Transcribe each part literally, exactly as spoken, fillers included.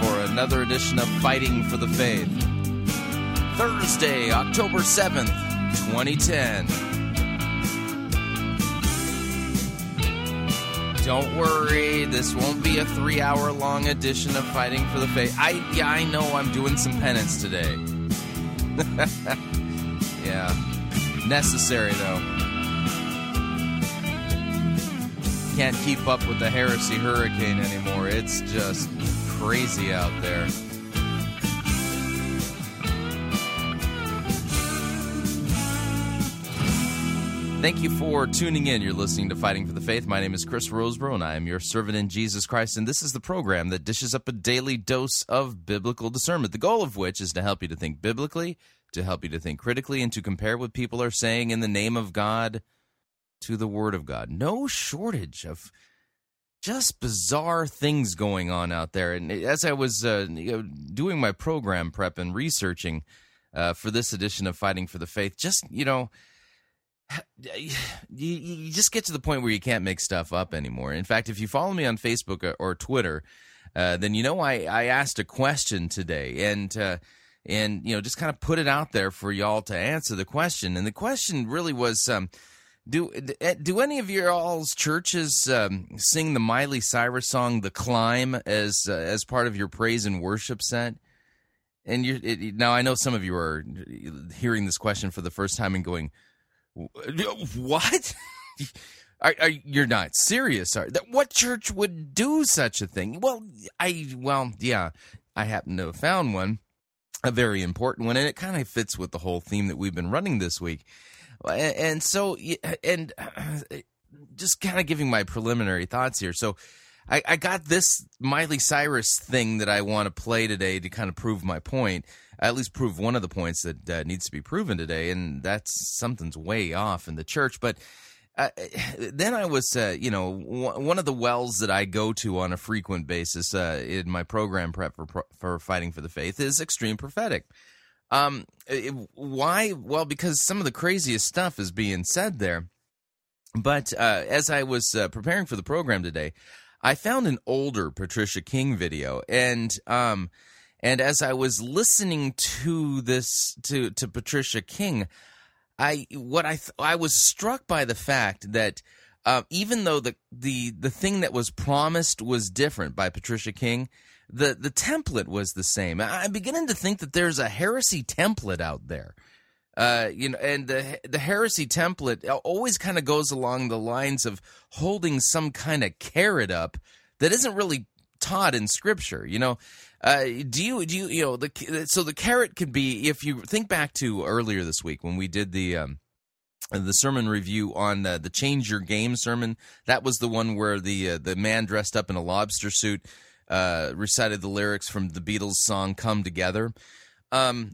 for another edition of Fighting for the Faith. Thursday, October seventh, twenty ten. Don't worry, this won't be a three-hour long edition of Fighting for the Faith. I yeah, I know I'm doing some penance today. Yeah. Necessary though. Can't keep up with the heresy hurricane anymore. It's just crazy out there. Thank you for tuning in. You're listening to Fighting for the Faith. My name is Chris Roseborough, and I am your servant in Jesus Christ, and this is the program that dishes up a daily dose of biblical discernment, the goal of which is to help you to think biblically, to help you to think critically, and to compare what people are saying in the name of God to the Word of God. No shortage of just bizarre things going on out there. And as I was uh, doing my program prep and researching uh, for this edition of Fighting for the Faith, just, you know, you, you just get to the point where you can't make stuff up anymore. In fact, if you follow me on Facebook or, or Twitter, uh, then you know I, I asked a question today and, uh, and you know, just kind of put it out there for y'all to answer the question. And the question really was... Um, Do do any of your all's churches um, sing the Miley Cyrus song "The Climb" as uh, as part of your praise and worship set? And you it, now I know some of you are hearing this question for the first time and going, "What? are, are you're not serious? Are what church would do such a thing?" Well, I well yeah, I happen to have found one, a very important one, and it kind of fits with the whole theme that we've been running this week. And so, and just kind of giving my preliminary thoughts here. So I, I got this Miley Cyrus thing that I want to play today to kind of prove my point, at least prove one of the points that uh, needs to be proven today. And that's something's way off in the church. But uh, then I was, uh, you know, w- one of the wells that I go to on a frequent basis uh, in my program prep for, for Fighting for the Faith is Extreme Prophetic. Um, it, why? Well, because some of the craziest stuff is being said there. But uh, as I was uh, preparing for the program today, I found an older Patricia King video, and um, and as I was listening to this to to Patricia King, I what I th- I was struck by the fact that uh, even though the the the thing that was promised was different by Patricia King, The the template was the same. I'm beginning to think that there's a heresy template out there, uh, you know, and the the heresy template always kind of goes along the lines of holding some kind of carrot up that isn't really taught in Scripture. You know, uh, do you do you, you know the so the carrot could be, if you think back to earlier this week when we did the um, the sermon review on uh, the Change Your Game sermon. That was the one where the uh, the man dressed up in a lobster suit Uh, recited the lyrics from the Beatles song "Come Together," um,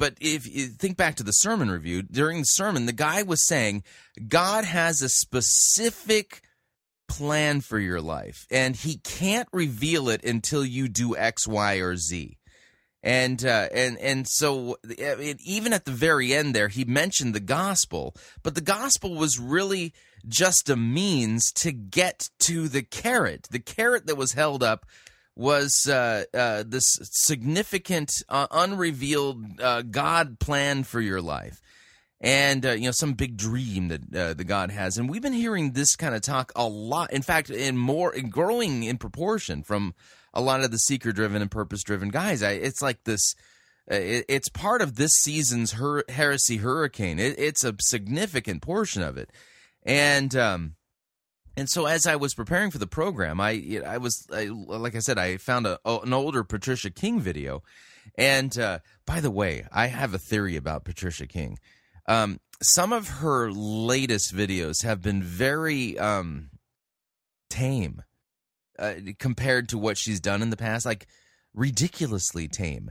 but if you think back to the sermon review, during the sermon, the guy was saying God has a specific plan for your life, and He can't reveal it until you do X, Y, or Z. And uh, and and so it, even at the very end, there he mentioned the gospel, but the gospel was really just a means to get to the carrot. The carrot that was held up was uh, uh, this significant, uh, unrevealed uh, God plan for your life, and uh, you know, some big dream that uh, the God has. And we've been hearing this kind of talk a lot. In fact, in more in growing in proportion from a lot of the seeker-driven and purpose-driven guys. I, it's like this It, it's part of this season's her- heresy hurricane. It, it's a significant portion of it. And um, and so as I was preparing for the program, I I was I, like I said, I found a, an older Patricia King video. And uh, by the way, I have a theory about Patricia King. Um, some of her latest videos have been very um, tame uh, compared to what she's done in the past, like ridiculously tame.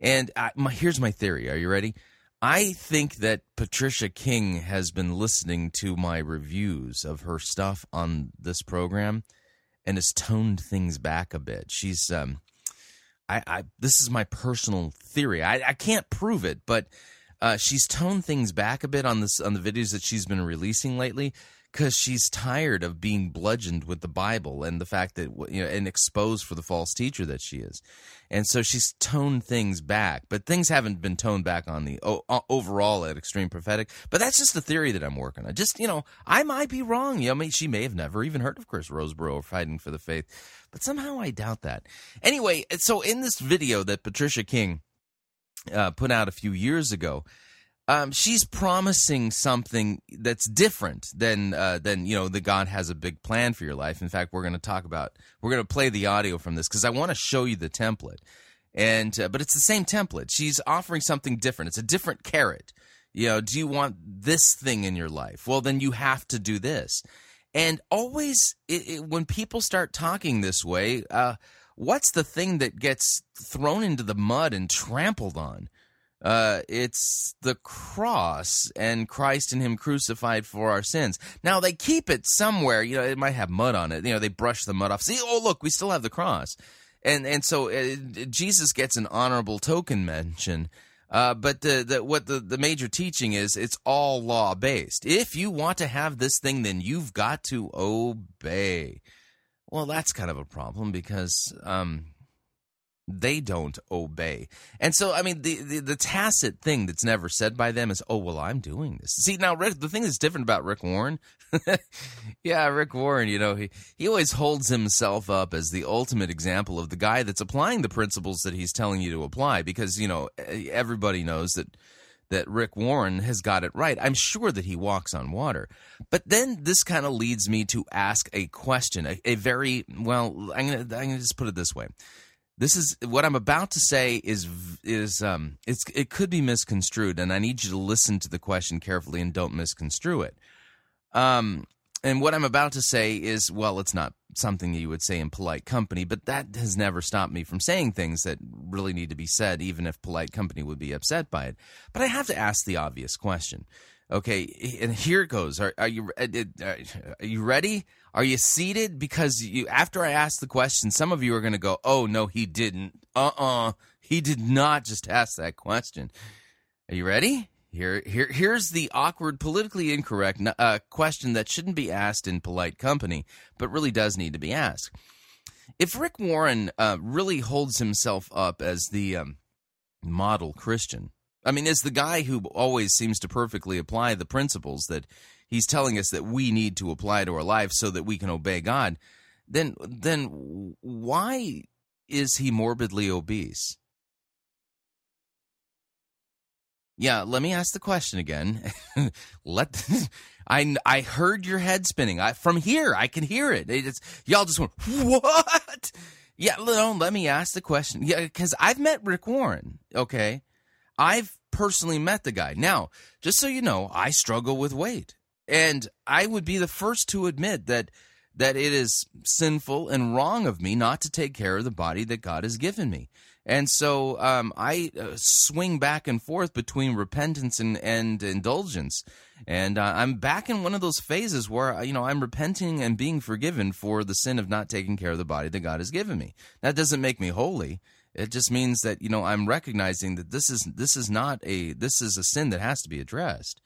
And I, my, here's my theory. Are you ready? I think that Patricia King has been listening to my reviews of her stuff on this program and has toned things back a bit. She's, um, I, I this is my personal theory. I, I can't prove it, but uh, she's toned things back a bit on this on the videos that she's been releasing lately because she's tired of being bludgeoned with the Bible and the fact that you know and exposed for the false teacher that she is. And so she's toned things back, but things haven't been toned back on the o- overall at Extreme Prophetic. But that's just the theory that I'm working on. Just, you know, I might be wrong. You know, I mean, she may have never even heard of Chris Roseborough or Fighting for the Faith, but somehow I doubt that. Anyway, so in this video that Patricia King uh, put out a few years ago, um, she's promising something that's different than uh, than you know the God has a big plan for your life. In fact, we're going to talk about we're going to play the audio from this because I want to show you the template, and uh, but it's the same template. She's offering something different. It's a different carrot. You know, do you want this thing in your life? Well, then you have to do this. And always, it, it, when people start talking this way, uh, what's the thing that gets thrown into the mud and trampled on? Uh, it's the cross and Christ and him crucified for our sins. Now, they keep it somewhere. You know, it might have mud on it. You know, they brush the mud off. See, oh, look, we still have the cross. And and so it, it, Jesus gets an honorable token mention. Uh, but the, the, what the, the major teaching is, it's all law-based. If you want to have this thing, then you've got to obey. Well, that's kind of a problem because um, they don't obey. And so, I mean, the, the, the tacit thing that's never said by them is, oh, well, I'm doing this. See, now, Rick, the thing that's different about Rick Warren, yeah, Rick Warren, you know, he, he always holds himself up as the ultimate example of the guy that's applying the principles that he's telling you to apply because, you know, everybody knows that, that Rick Warren has got it right. I'm sure that he walks on water. But then this kind of leads me to ask a question, a, a very, well, I'm going to I'm gonna just put it this way. This is what I'm about to say is is um it's it could be misconstrued, and I need you to listen to the question carefully and don't misconstrue it. Um, and what I'm about to say is, well, it's not something that you would say in polite company, but that has never stopped me from saying things that really need to be said, even if polite company would be upset by it. But I have to ask the obvious question. Okay, and here it goes. Are, are you are you ready? Are you seated? Because you, after I ask the question, some of you are going to go, oh, no, he didn't. Uh-uh, he did not just ask that question. Are you ready? Here, here, here's the awkward, politically incorrect uh, question that shouldn't be asked in polite company, but really does need to be asked. If Rick Warren uh, really holds himself up as the um, model Christian, I mean, it's the guy who always seems to perfectly apply the principles that he's telling us that we need to apply to our lives so that we can obey God, then then why is he morbidly obese? Yeah, let me ask the question again. let the, I, I heard your head spinning. I, from here, I can hear it. It's, y'all just went, what? Yeah, no, let me ask the question. Yeah, because I've met Rick Warren, okay? I've personally met the guy. Now, just so you know, I struggle with weight. And I would be the first to admit that that it is sinful and wrong of me not to take care of the body that God has given me. And so um, I uh, swing back and forth between repentance and, and indulgence. And uh, I'm back in one of those phases where, you know, I'm repenting and being forgiven for the sin of not taking care of the body that God has given me. That doesn't make me holy. It just means that, you know, I'm recognizing that this is this is not a this is a sin that has to be addressed.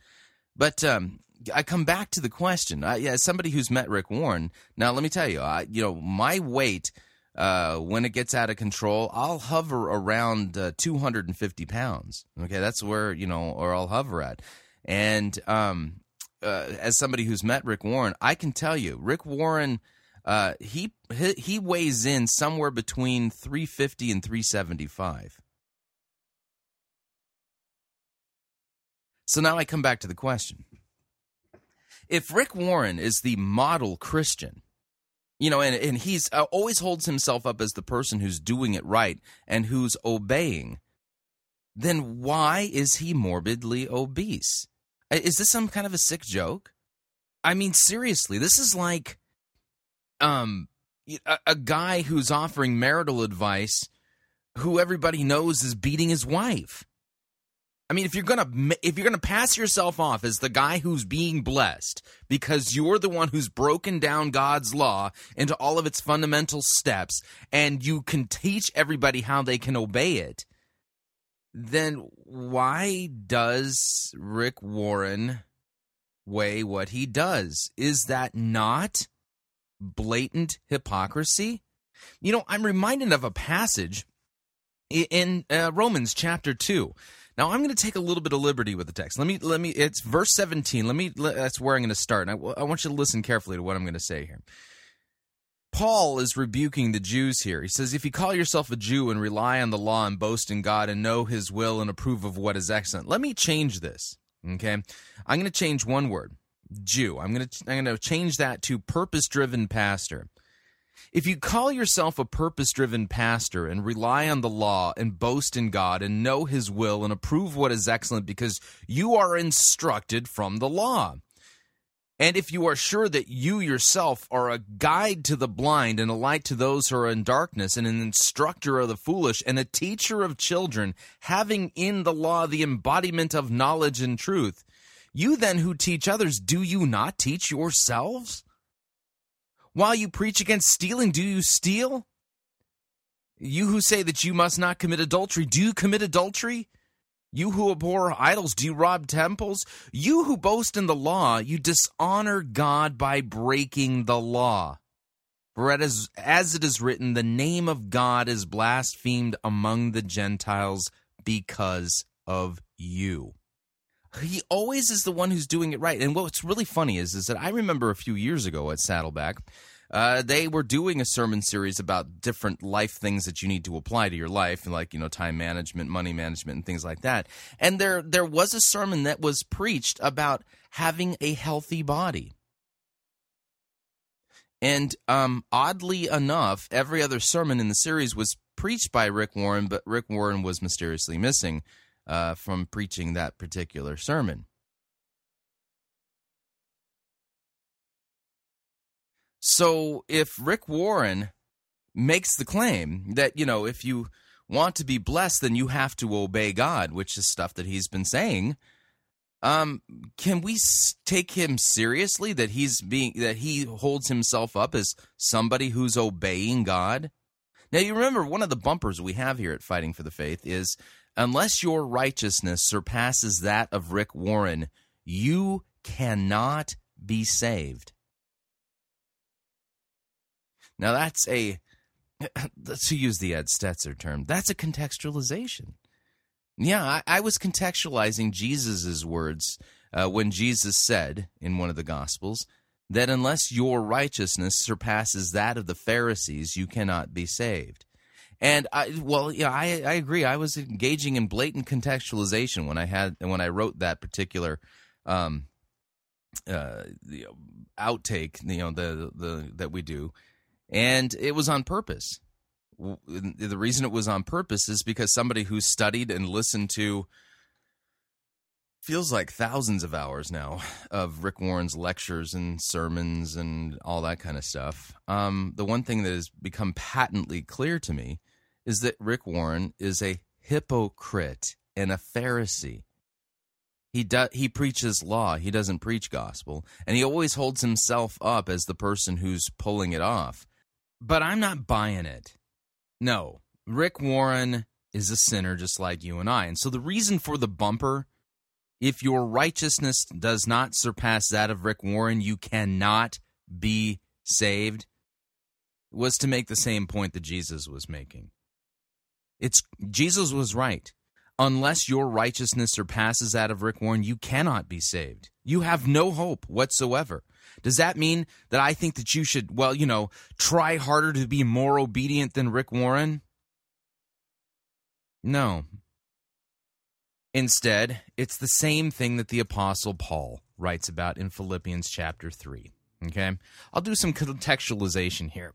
But um, I come back to the question. I, yeah, as somebody who's met Rick Warren, now let me tell you, I, you know, my weight uh, when it gets out of control, I'll hover around uh, two hundred fifty pounds. Okay, that's where you know, or I'll hover at. And um, uh, as somebody who's met Rick Warren, I can tell you, Rick Warren. Uh, he, he he weighs in somewhere between three fifty and three seventy-five. So now I come back to the question. If Rick Warren is the model Christian, you know, and, and he's uh, always holds himself up as the person who's doing it right and who's obeying, then why is he morbidly obese? Is this some kind of a sick joke? I mean, seriously, this is like um, a, a guy who's offering marital advice who everybody knows is beating his wife. I mean, if you're gonna if you're gonna pass yourself off as the guy who's being blessed because you're the one who's broken down God's law into all of its fundamental steps and you can teach everybody how they can obey it, then why does Rick Warren weigh what he does? Is that not blatant hypocrisy? You know, I'm reminded of a passage in uh, Romans chapter two. Now, I'm going to take a little bit of liberty with the text. Let me, let me, it's verse seventeen. Let me, that's where I'm going to start. And I, I want you to listen carefully to what I'm going to say here. Paul is rebuking the Jews here. He says, if you call yourself a Jew and rely on the law and boast in God and know his will and approve of what is excellent. Let me change this, okay? I'm going to change one word, Jew. I'm going to, I'm going to change that to purpose-driven pastor. If you call yourself a purpose-driven pastor and rely on the law and boast in God and know his will and approve what is excellent because you are instructed from the law, and if you are sure that you yourself are a guide to the blind and a light to those who are in darkness and an instructor of the foolish and a teacher of children, having in the law the embodiment of knowledge and truth, you then who teach others, do you not teach yourselves? While you preach against stealing, do you steal? You who say that you must not commit adultery, do you commit adultery? You who abhor idols, do you rob temples? You who boast in the law, you dishonor God by breaking the law. For as, as it is written, the name of God is blasphemed among the Gentiles because of you. He always is the one who's doing it right. And what's really funny is, is that I remember a few years ago at Saddleback, uh, they were doing a sermon series about different life things that you need to apply to your life, like, you know, time management, money management, and things like that. And there, there was a sermon that was preached about having a healthy body. And um, oddly enough, every other sermon in the series was preached by Rick Warren, but Rick Warren was mysteriously missing Uh, from preaching that particular sermon. So if Rick Warren makes the claim that, you know, if you want to be blessed, then you have to obey God, which is stuff that he's been saying, um, can we take him seriously that he's being that he holds himself up as somebody who's obeying God? Now, you remember one of the bumpers we have here at Fighting for the Faith is, unless your righteousness surpasses that of Rick Warren, you cannot be saved. Now that's a, to use the Ed Stetzer term, that's a contextualization. Yeah, I, I was contextualizing Jesus' words uh, when Jesus said in one of the Gospels that unless your righteousness surpasses that of the Pharisees, you cannot be saved. And I, well, yeah, I, I agree. I was engaging in blatant contextualization when I had when I wrote that particular um, uh, you know, outtake, you know, the, the that we do, and it was on purpose. The reason it was on purpose is because somebody who studied and listened to feels like thousands of hours now of Rick Warren's lectures and sermons and all that kind of stuff. Um, the one thing that has become patently clear to me is that Rick Warren is a hypocrite and a Pharisee. He do, he preaches law, he doesn't preach gospel, and he always holds himself up as the person who's pulling it off. But I'm not buying it. No, Rick Warren is a sinner just like you and I. And so the reason for the bumper, if your righteousness does not surpass that of Rick Warren, you cannot be saved, was to make the same point that Jesus was making. It's Jesus was right. Unless your righteousness surpasses that of Rick Warren, you cannot be saved. You have no hope whatsoever. Does that mean that I think that you should, well, you know, try harder to be more obedient than Rick Warren? No. Instead, it's the same thing that the Apostle Paul writes about in Philippians chapter three. Okay? I'll do some contextualization here.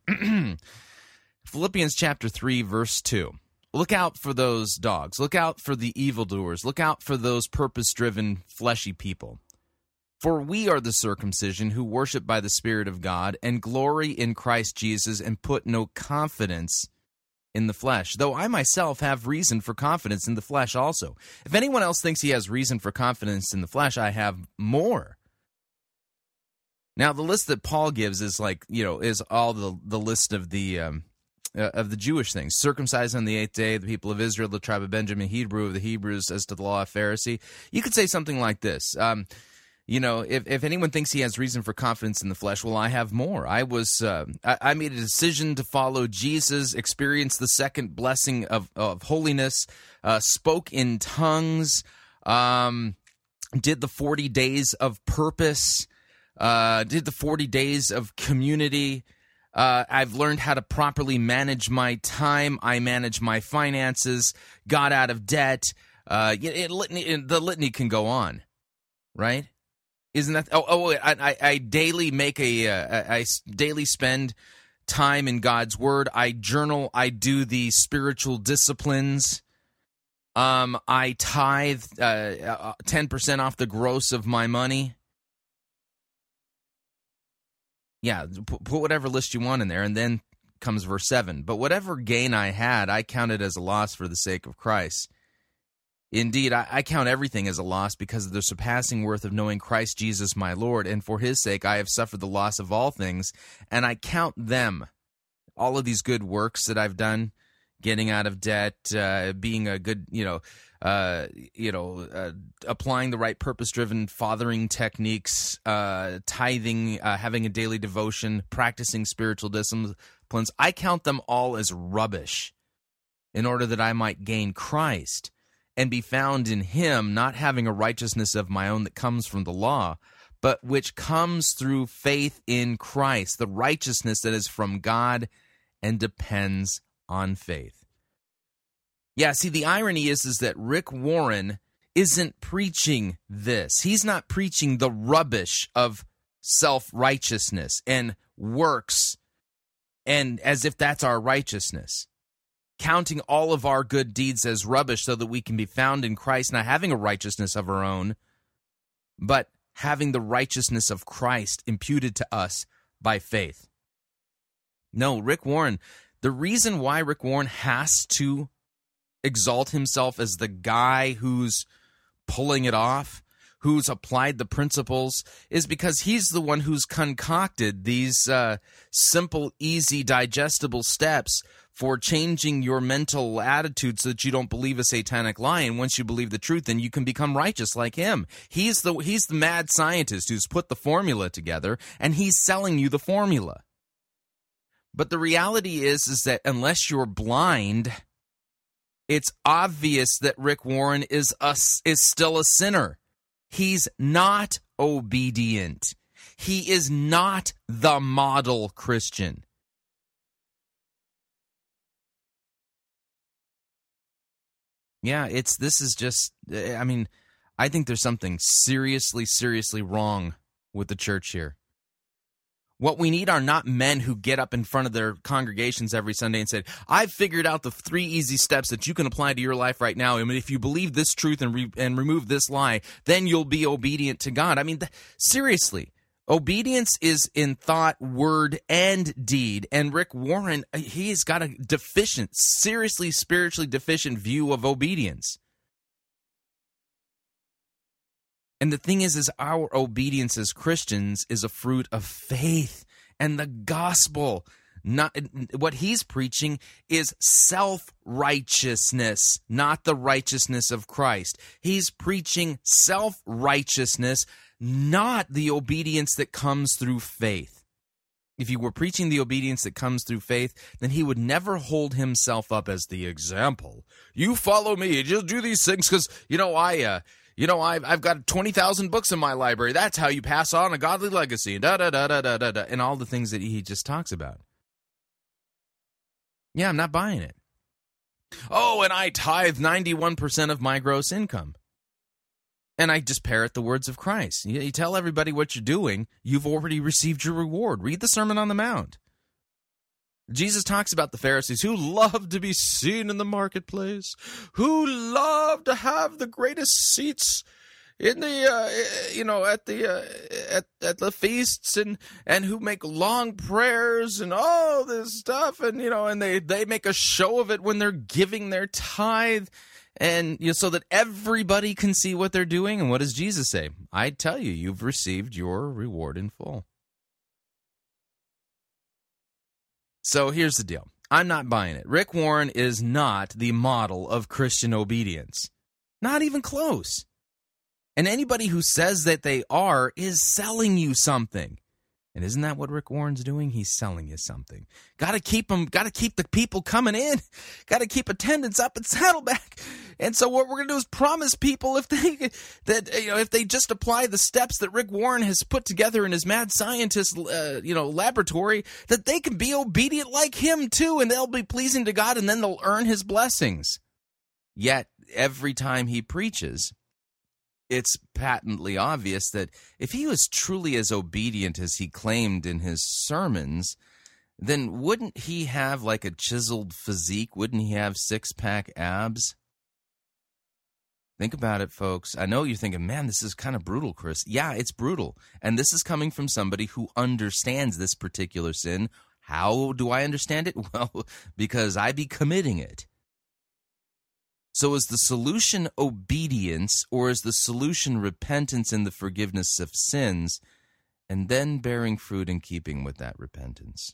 Philippians chapter three, verse two. Look out for those dogs. Look out for the evildoers. Look out for those purpose-driven, fleshy people. For we are the circumcision who worship by the Spirit of God and glory in Christ Jesus and put no confidence in the flesh, though I myself have reason for confidence in the flesh also. If anyone else thinks he has reason for confidence in the flesh, I have more. Now, the list that Paul gives is like, you know, is all the, the list of the... Um, Uh, of the Jewish things, circumcised on the eighth day, the people of Israel, the tribe of Benjamin, Hebrew of the Hebrews, as to the law of Pharisee. You could say something like this, um, you know, if, if anyone thinks he has reason for confidence in the flesh, well, I have more. I was, uh, I, I made a decision to follow Jesus, experienced the second blessing of, of holiness, uh, spoke in tongues, um, did the forty days of purpose, uh, did the forty days of community. Uh, I've learned how to properly manage my time. I manage my finances, got out of debt. Uh, it, it, litany, it, the litany can go on, right? Isn't that? Oh, oh I, I, I daily make a, uh, I, I daily spend time in God's Word. I journal. I do the spiritual disciplines. Um, I tithe uh, ten percent off the gross of my money. Yeah, put whatever list you want in there, and then comes verse seven. But whatever gain I had, I counted as a loss for the sake of Christ. Indeed, I, I count everything as a loss because of the surpassing worth of knowing Christ Jesus my Lord, and for his sake I have suffered the loss of all things, and I count them, all of these good works that I've done, getting out of debt, uh, being a good, you know, uh, you know, uh, applying the right purpose-driven fathering techniques, uh, tithing, uh, having a daily devotion, practicing spiritual disciplines. I count them all as rubbish in order that I might gain Christ and be found in him, not having a righteousness of my own that comes from the law, but which comes through faith in Christ, the righteousness that is from God and depends on on faith. Yeah, see, the irony is, is that Rick Warren isn't preaching this. He's not preaching the rubbish of self-righteousness and works, and as if that's our righteousness. Counting all of our good deeds as rubbish so that we can be found in Christ, not having a righteousness of our own, but having the righteousness of Christ imputed to us by faith. No, Rick Warren... The reason why Rick Warren has to exalt himself as the guy who's pulling it off, who's applied the principles, is because he's the one who's concocted these uh, simple, easy, digestible steps for changing your mental attitude so that you don't believe a satanic lie. And once you believe the truth, then you can become righteous like him. He's the, he's the mad scientist who's put the formula together, and he's selling you the formula. But the reality is, is that unless you're blind, it's obvious that Rick Warren is a, is still a sinner. He's not obedient. He is not the model Christian. Yeah, it's this is just, I mean, I think there's something seriously, seriously wrong with the church here. What we need are not men who get up in front of their congregations every Sunday and say, I've figured out the three easy steps that you can apply to your life right now. I mean, if you believe this truth and re- and remove this lie, then you'll be obedient to God. I mean, th- seriously, obedience is in thought, word, and deed. And Rick Warren, he's got a deficient, seriously spiritually deficient view of obedience. And the thing is, is our obedience as Christians is a fruit of faith and the gospel. Not what he's preaching is self-righteousness, not the righteousness of Christ. He's preaching self-righteousness, not the obedience that comes through faith. If he were preaching the obedience that comes through faith, then he would never hold himself up as the example. You follow me, just do these things because, you know, I... Uh, You know, I've, I've got twenty thousand books in my library. That's how you pass on a godly legacy, da-da-da-da-da-da-da, and all the things that he just talks about. Yeah, I'm not buying it. Oh, and I tithe ninety-one percent of my gross income. And I just parrot the words of Christ. You, you tell everybody what you're doing, you've already received your reward. Read the Sermon on the Mount. Jesus talks about the Pharisees who love to be seen in the marketplace, who love to have the greatest seats in the, uh, you know, at the uh, at at the feasts, and and who make long prayers and all this stuff, and you know, and they they make a show of it when they're giving their tithe. And you know, so that everybody can see what they're doing. And what does Jesus say? I tell you, you've received your reward in full. So here's the deal. I'm not buying it. Rick Warren is not the model of Christian obedience. Not even close. And anybody who says that they are is selling you something. And isn't that what Rick Warren's doing? He's selling you something. Got to keep them. Got to keep the people coming in. Got to keep attendance up at Saddleback. And so what we're going to do is promise people if they that you know if they just apply the steps that Rick Warren has put together in his mad scientist uh, you know laboratory, that they can be obedient like him too, and they'll be pleasing to God, and then they'll earn his blessings. Yet every time he preaches, it's patently obvious that if he was truly as obedient as he claimed in his sermons, then wouldn't he have like a chiseled physique? Wouldn't he have six-pack abs? Think about it, folks. I know you're thinking, man, this is kind of brutal, Chris. Yeah, it's brutal. And this is coming from somebody who understands this particular sin. How do I understand it? Well, because I be committing it. So is the solution obedience, or is the solution repentance and the forgiveness of sins, and then bearing fruit in keeping with that repentance?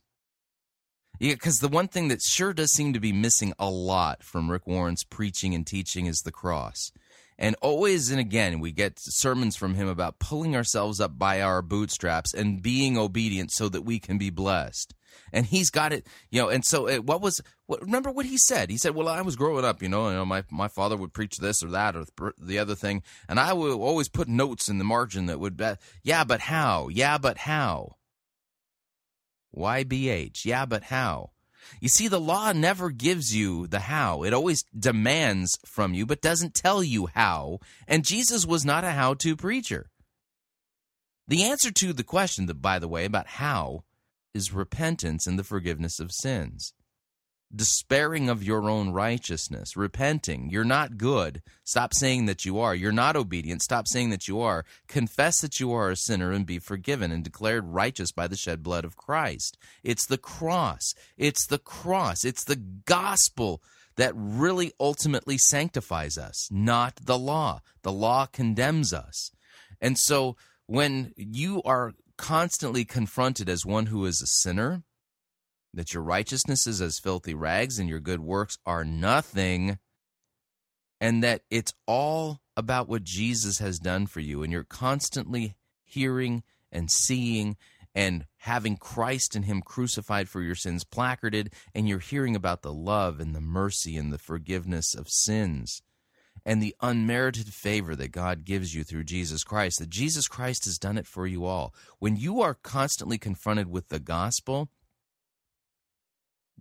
Yeah, because the one thing that sure does seem to be missing a lot from Rick Warren's preaching and teaching is the cross. And always and again, we get sermons from him about pulling ourselves up by our bootstraps and being obedient so that we can be blessed. And he's got it, you know, and so it, what was, what, remember what he said? He said, well, I was growing up, you know, and my, my father would preach this or that or the other thing, and I would always put notes in the margin that would, uh, yeah, but how? Yeah, but how? Y B H, yeah, but how? You see, the law never gives you the how. It always demands from you, but doesn't tell you how. And Jesus was not a how-to preacher. The answer to the question, that, by the way, about how is repentance and the forgiveness of sins. Despairing of your own righteousness, repenting. You're not good. Stop saying that you are. You're not obedient. Stop saying that you are. Confess that you are a sinner and be forgiven and declared righteous by the shed blood of Christ. It's the cross. It's the cross. It's the gospel that really ultimately sanctifies us, not the law. The law condemns us. And so when you are constantly confronted as one who is a sinner, that your righteousness is as filthy rags and your good works are nothing, and that it's all about what Jesus has done for you, and you're constantly hearing and seeing and having Christ and him crucified for your sins placarded, and you're hearing about the love and the mercy and the forgiveness of sins and the unmerited favor that God gives you through Jesus Christ, that Jesus Christ has done it for you all. When you are constantly confronted with the gospel,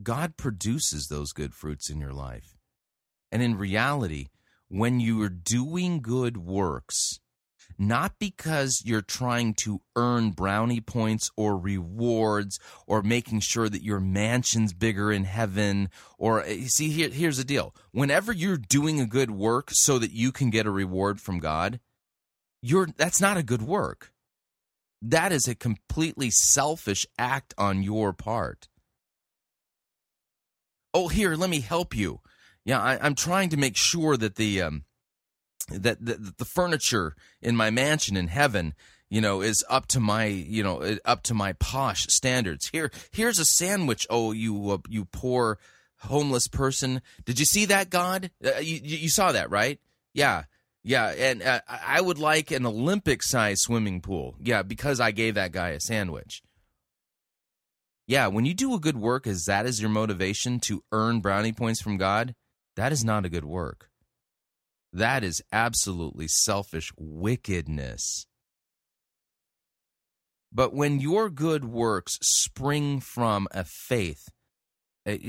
God produces those good fruits in your life. And in reality, when you are doing good works, not because you're trying to earn brownie points or rewards or making sure that your mansion's bigger in heaven, or you see, here, here's the deal. Whenever you're doing a good work so that you can get a reward from God, you're that's not a good work. That is a completely selfish act on your part. Oh, here, let me help you. Yeah, I, I'm trying to make sure that the um, that the, the furniture in my mansion in heaven, you know, is up to my, you know, up to my posh standards. Here, here's a sandwich. Oh, you uh, you poor homeless person. Did you see that, God? Uh, you you saw that, right? Yeah, yeah. And uh, I would like an Olympic-sized swimming pool. Yeah, because I gave that guy a sandwich. Yeah, when you do a good work as that is your motivation to earn brownie points from God, that is not a good work. That is absolutely selfish wickedness. But when your good works spring from a faith,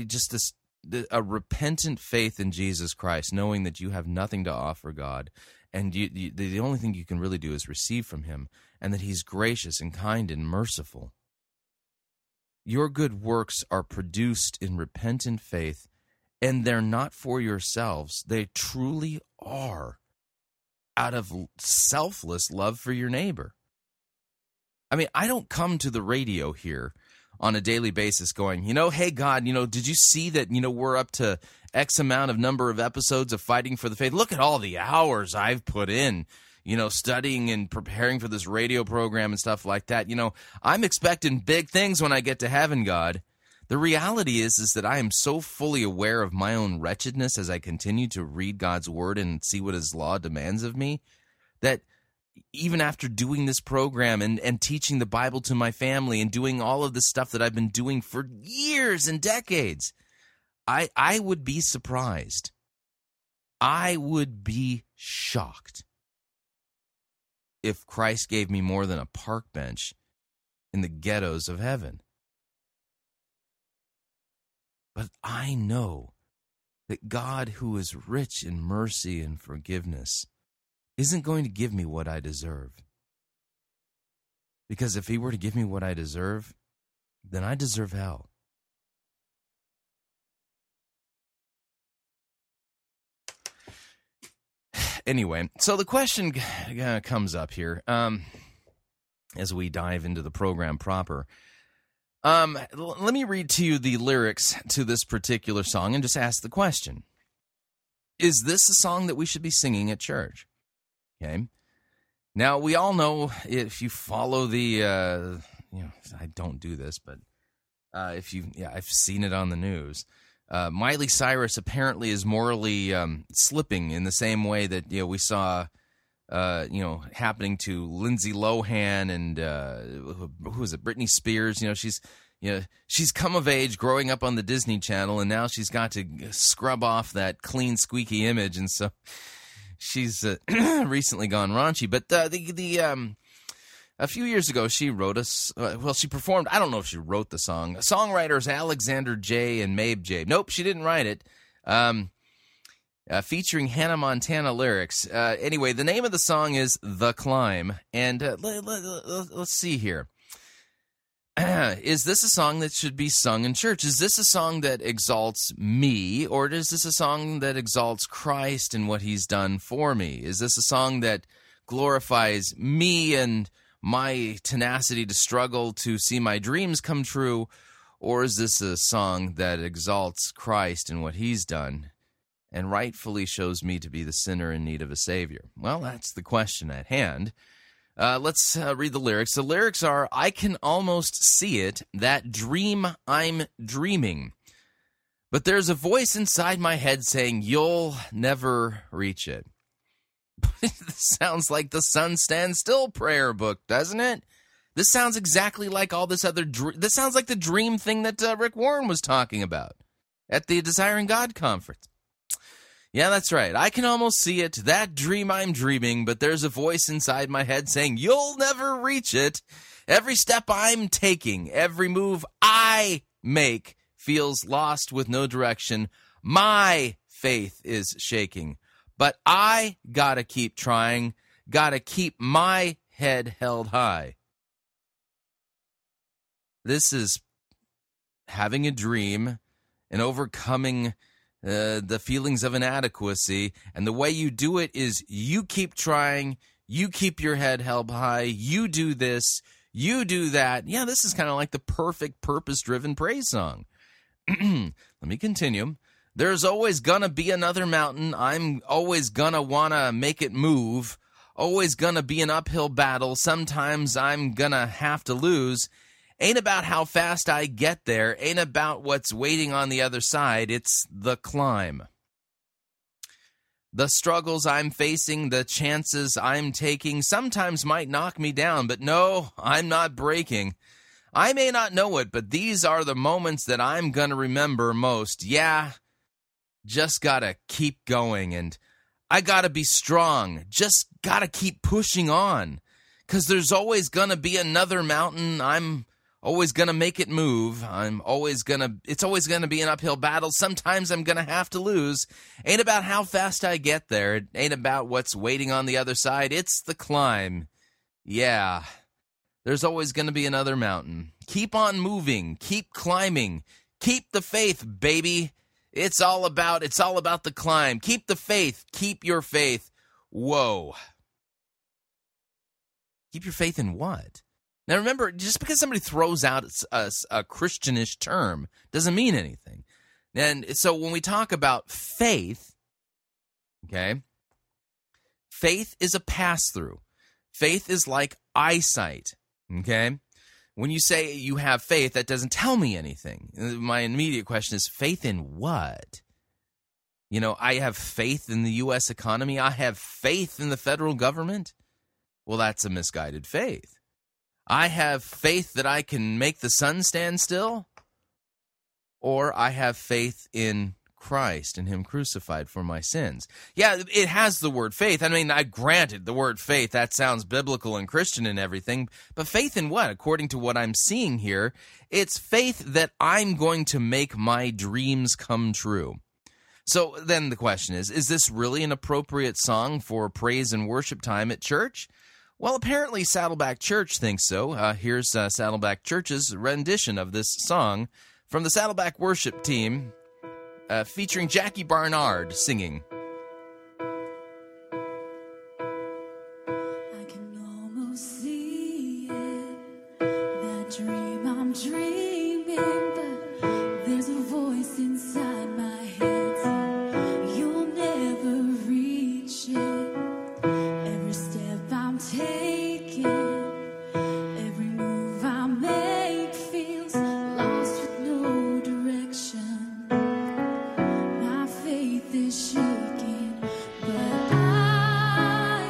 just this the, a repentant faith in Jesus Christ, knowing that you have nothing to offer God, and you, you, the only thing you can really do is receive from him, and that he's gracious and kind and merciful. Your good works are produced in repentant faith, and they're not for yourselves. They truly are out of selfless love for your neighbor. I mean, I don't come to the radio here on a daily basis going, you know, hey, God, you know, did you see that, you know, we're up to X amount of number of episodes of Fighting for the Faith? Look at all the hours I've put in, you know, studying and preparing for this radio program and stuff like that. You know, I'm expecting big things when I get to heaven, God. The reality is, is that I am so fully aware of my own wretchedness as I continue to read God's word and see what his law demands of me, that even after doing this program and, and teaching the Bible to my family and doing all of the stuff that I've been doing for years and decades, I I would be surprised. I would be shocked if Christ gave me more than a park bench in the ghettos of heaven. But I know that God, who is rich in mercy and forgiveness, isn't going to give me what I deserve. Because if he were to give me what I deserve, then I deserve hell. Anyway, so the question comes up here um, as we dive into the program proper. Um, l- let me read to you the lyrics to this particular song and just ask the question. Is this a song that we should be singing at church? Okay. Now, we all know, if you follow the, uh, you know, I don't do this, but uh, if you, yeah, I've seen it on the news. Uh, Miley Cyrus apparently is morally um, slipping in the same way that, you know, we saw, uh, you know, happening to Lindsay Lohan and uh, who was it, Britney Spears. You know, she's, you know, she's come of age growing up on the Disney Channel, and now she's got to scrub off that clean, squeaky image, and so. She's uh, recently gone raunchy, but uh, the the um, a few years ago she wrote a uh, well she performed. I don't know if she wrote the song. Songwriters Alexander J and Mabe J. Nope, she didn't write it. Um, uh, featuring Hannah Montana lyrics. Uh, anyway, the name of the song is "The Climb," and uh, let, let, let, let's see here. Is this a song that should be sung in church? Is this a song that exalts me, or is this a song that exalts Christ and what he's done for me? Is this a song that glorifies me and my tenacity to struggle to see my dreams come true, or is this a song that exalts Christ and what he's done and rightfully shows me to be the sinner in need of a Savior? Well, that's the question at hand. Uh, let's uh, read the lyrics. The lyrics are, I can almost see it, that dream I'm dreaming. But there's a voice inside my head saying, you'll never reach it. This sounds like the Sun Stand Still prayer book, doesn't it? This sounds exactly like all this other dream. This sounds like the dream thing that uh, Rick Warren was talking about at the Desiring God conference. Yeah, that's right. I can almost see it, that dream I'm dreaming, but there's a voice inside my head saying, you'll never reach it. Every step I'm taking, every move I make feels lost with no direction. My faith is shaking, but I gotta keep trying, gotta keep my head held high. This is having a dream and overcoming Uh, the feelings of inadequacy, and the way you do it is you keep trying, you keep your head held high, you do this, you do that. Yeah, this is kind of like the perfect purpose-driven praise song. Let me continue. There's always gonna be another mountain. I'm always gonna wanna make it move. Always gonna be an uphill battle. Sometimes I'm gonna have to lose. Ain't about how fast I get there. Ain't about what's waiting on the other side. It's the climb. The struggles I'm facing, the chances I'm taking, sometimes might knock me down, but no, I'm not breaking. I may not know it, but these are the moments that I'm going to remember most. Yeah, just got to keep going, and I got to be strong. Just got to keep pushing on, because there's always going to be another mountain. I'm always going to make it move. I'm always going to, it's always going to be an uphill battle. Sometimes I'm going to have to lose. Ain't about how fast I get there. It ain't about what's waiting on the other side. It's the climb. Yeah, there's always going to be another mountain. Keep on moving. Keep climbing. Keep the faith, baby. It's all about, it's all about the climb. Keep the faith. Keep your faith. Whoa. Keep your faith in what? Now, remember, just because somebody throws out a, a Christianish term doesn't mean anything. And so when we talk about faith, okay, faith is a pass-through. Faith is like eyesight, okay? When you say you have faith, that doesn't tell me anything. My immediate question is, faith in what? You know, I have faith in the U S economy. I have faith in the federal government. Well, that's a misguided faith. I have faith that I can make the sun stand still, or I have faith in Christ and him crucified for my sins. Yeah, it has the word faith. I mean, I granted the word faith. That sounds biblical and Christian and everything, but faith in what? According to what I'm seeing here, it's faith that I'm going to make my dreams come true. So then the question is, is this really an appropriate song for praise and worship time at church? Well, apparently Saddleback Church thinks so. Uh, here's uh, Saddleback Church's rendition of this song from the Saddleback Worship Team, uh, featuring Jackie Barnard singing. I can almost see it, that dream I'm dreaming, but there's a voice inside my head saying, you'll never reach it. Take it. Every move I make feels lost with no direction. My faith is shaking, but I,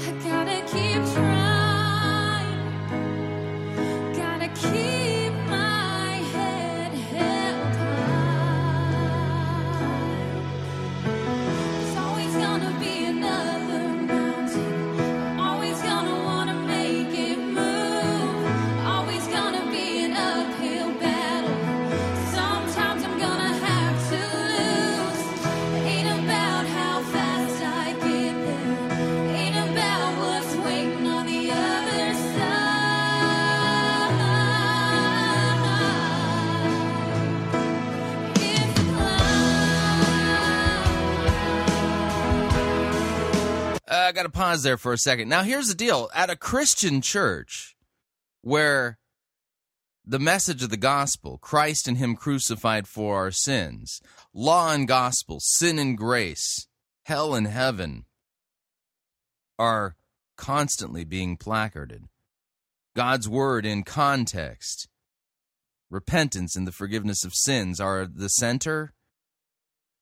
I gotta keep trying. Gotta keep my head held high. There's always gonna be another mountain. I got to pause there for a second. Now, here's the deal. At a Christian church where the message of the gospel, Christ and him crucified for our sins, law and gospel, sin and grace, hell and heaven are constantly being placarded. God's word in context, repentance and the forgiveness of sins are the center.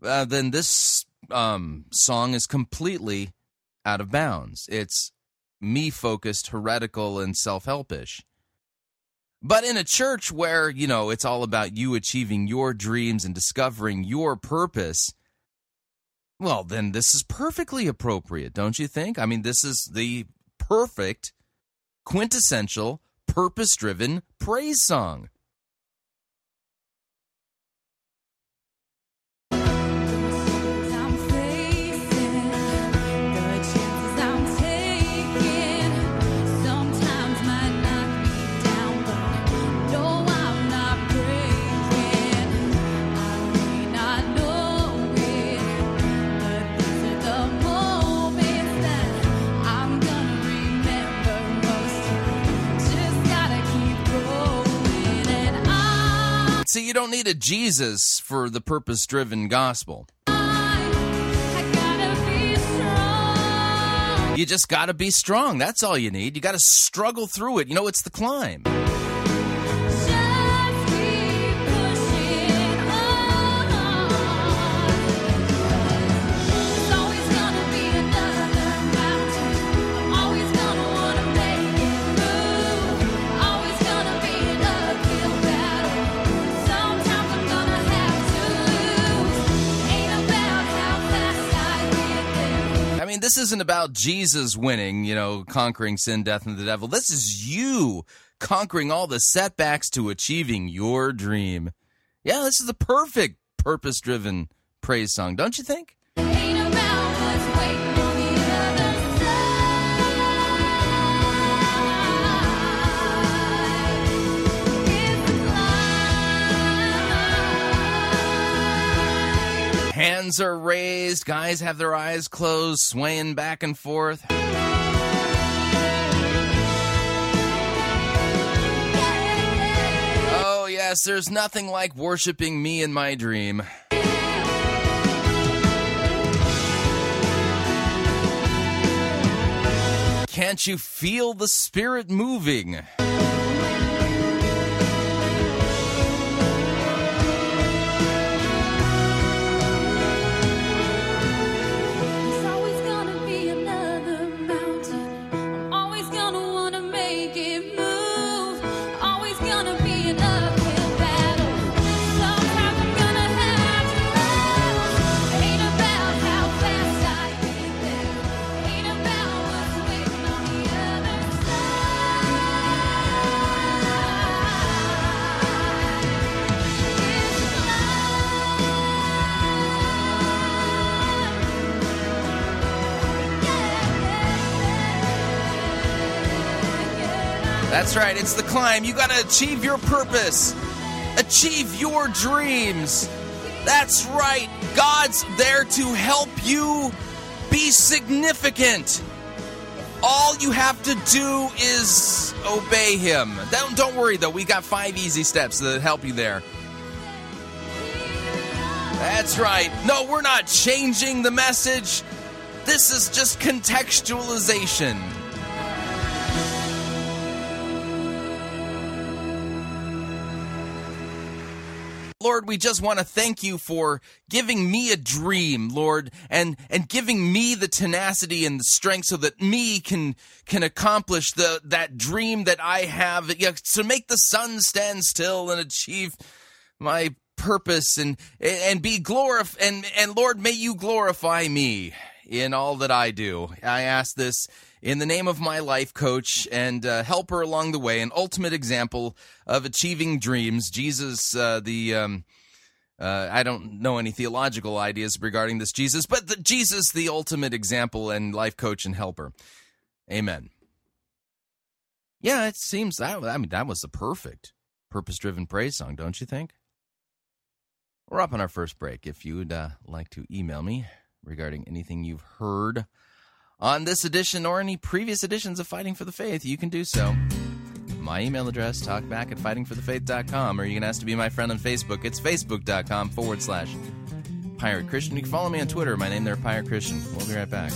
Uh, then this um, song is completely out of bounds. It's me-focused, heretical, and self-helpish. But in a church where, you know, it's all about you achieving your dreams and discovering your purpose, well, then this is perfectly appropriate, don't you think? I mean, this is the perfect, quintessential, purpose-driven praise song. See, you don't need a Jesus for the purpose-driven gospel. I, I gotta be strong. You just got to be strong. That's all you need. You got to struggle through it. You know, it's the climb. I mean, this isn't about Jesus winning, you know, conquering sin, death, and the devil. This is you conquering all the setbacks to achieving your dream. Yeah, this is the perfect purpose-driven praise song, don't you think? Hands are raised, guys have their eyes closed, swaying back and forth. Oh yes, there's nothing like worshiping me in my dream. Can't you feel the Spirit moving? That's right, it's the climb. You gotta achieve your purpose. Achieve your dreams. That's right. God's there to help you be significant. All you have to do is obey Him. Don't, don't worry, though. We got five easy steps that help you there. That's right. No, we're not changing the message. This is just contextualization. Lord, we just want to thank you for giving me a dream, Lord, and, and giving me the tenacity and the strength so that me can can accomplish the that dream that I have, you know, to make the sun stand still and achieve my purpose and and be glorif- and and Lord, may you glorify me in all that I do. I ask this in the name of my life coach and uh, helper along the way, an ultimate example of achieving dreams, Jesus, uh, the, um, uh, I don't know any theological ideas regarding this Jesus, but the Jesus, the ultimate example and life coach and helper. Amen. Yeah, it seems that, I mean, that was the perfect purpose-driven praise song, don't you think? We're up on our first break. If you would uh, like to email me regarding anything you've heard on this edition or any previous editions of Fighting for the Faith, you can do so. My email address, talkback at fighting for the faith dot com, or you can ask to be my friend on Facebook. It's facebook.com forward slash Pirate Christian. You can follow me on Twitter. My name there, Pirate Christian. We'll be right back.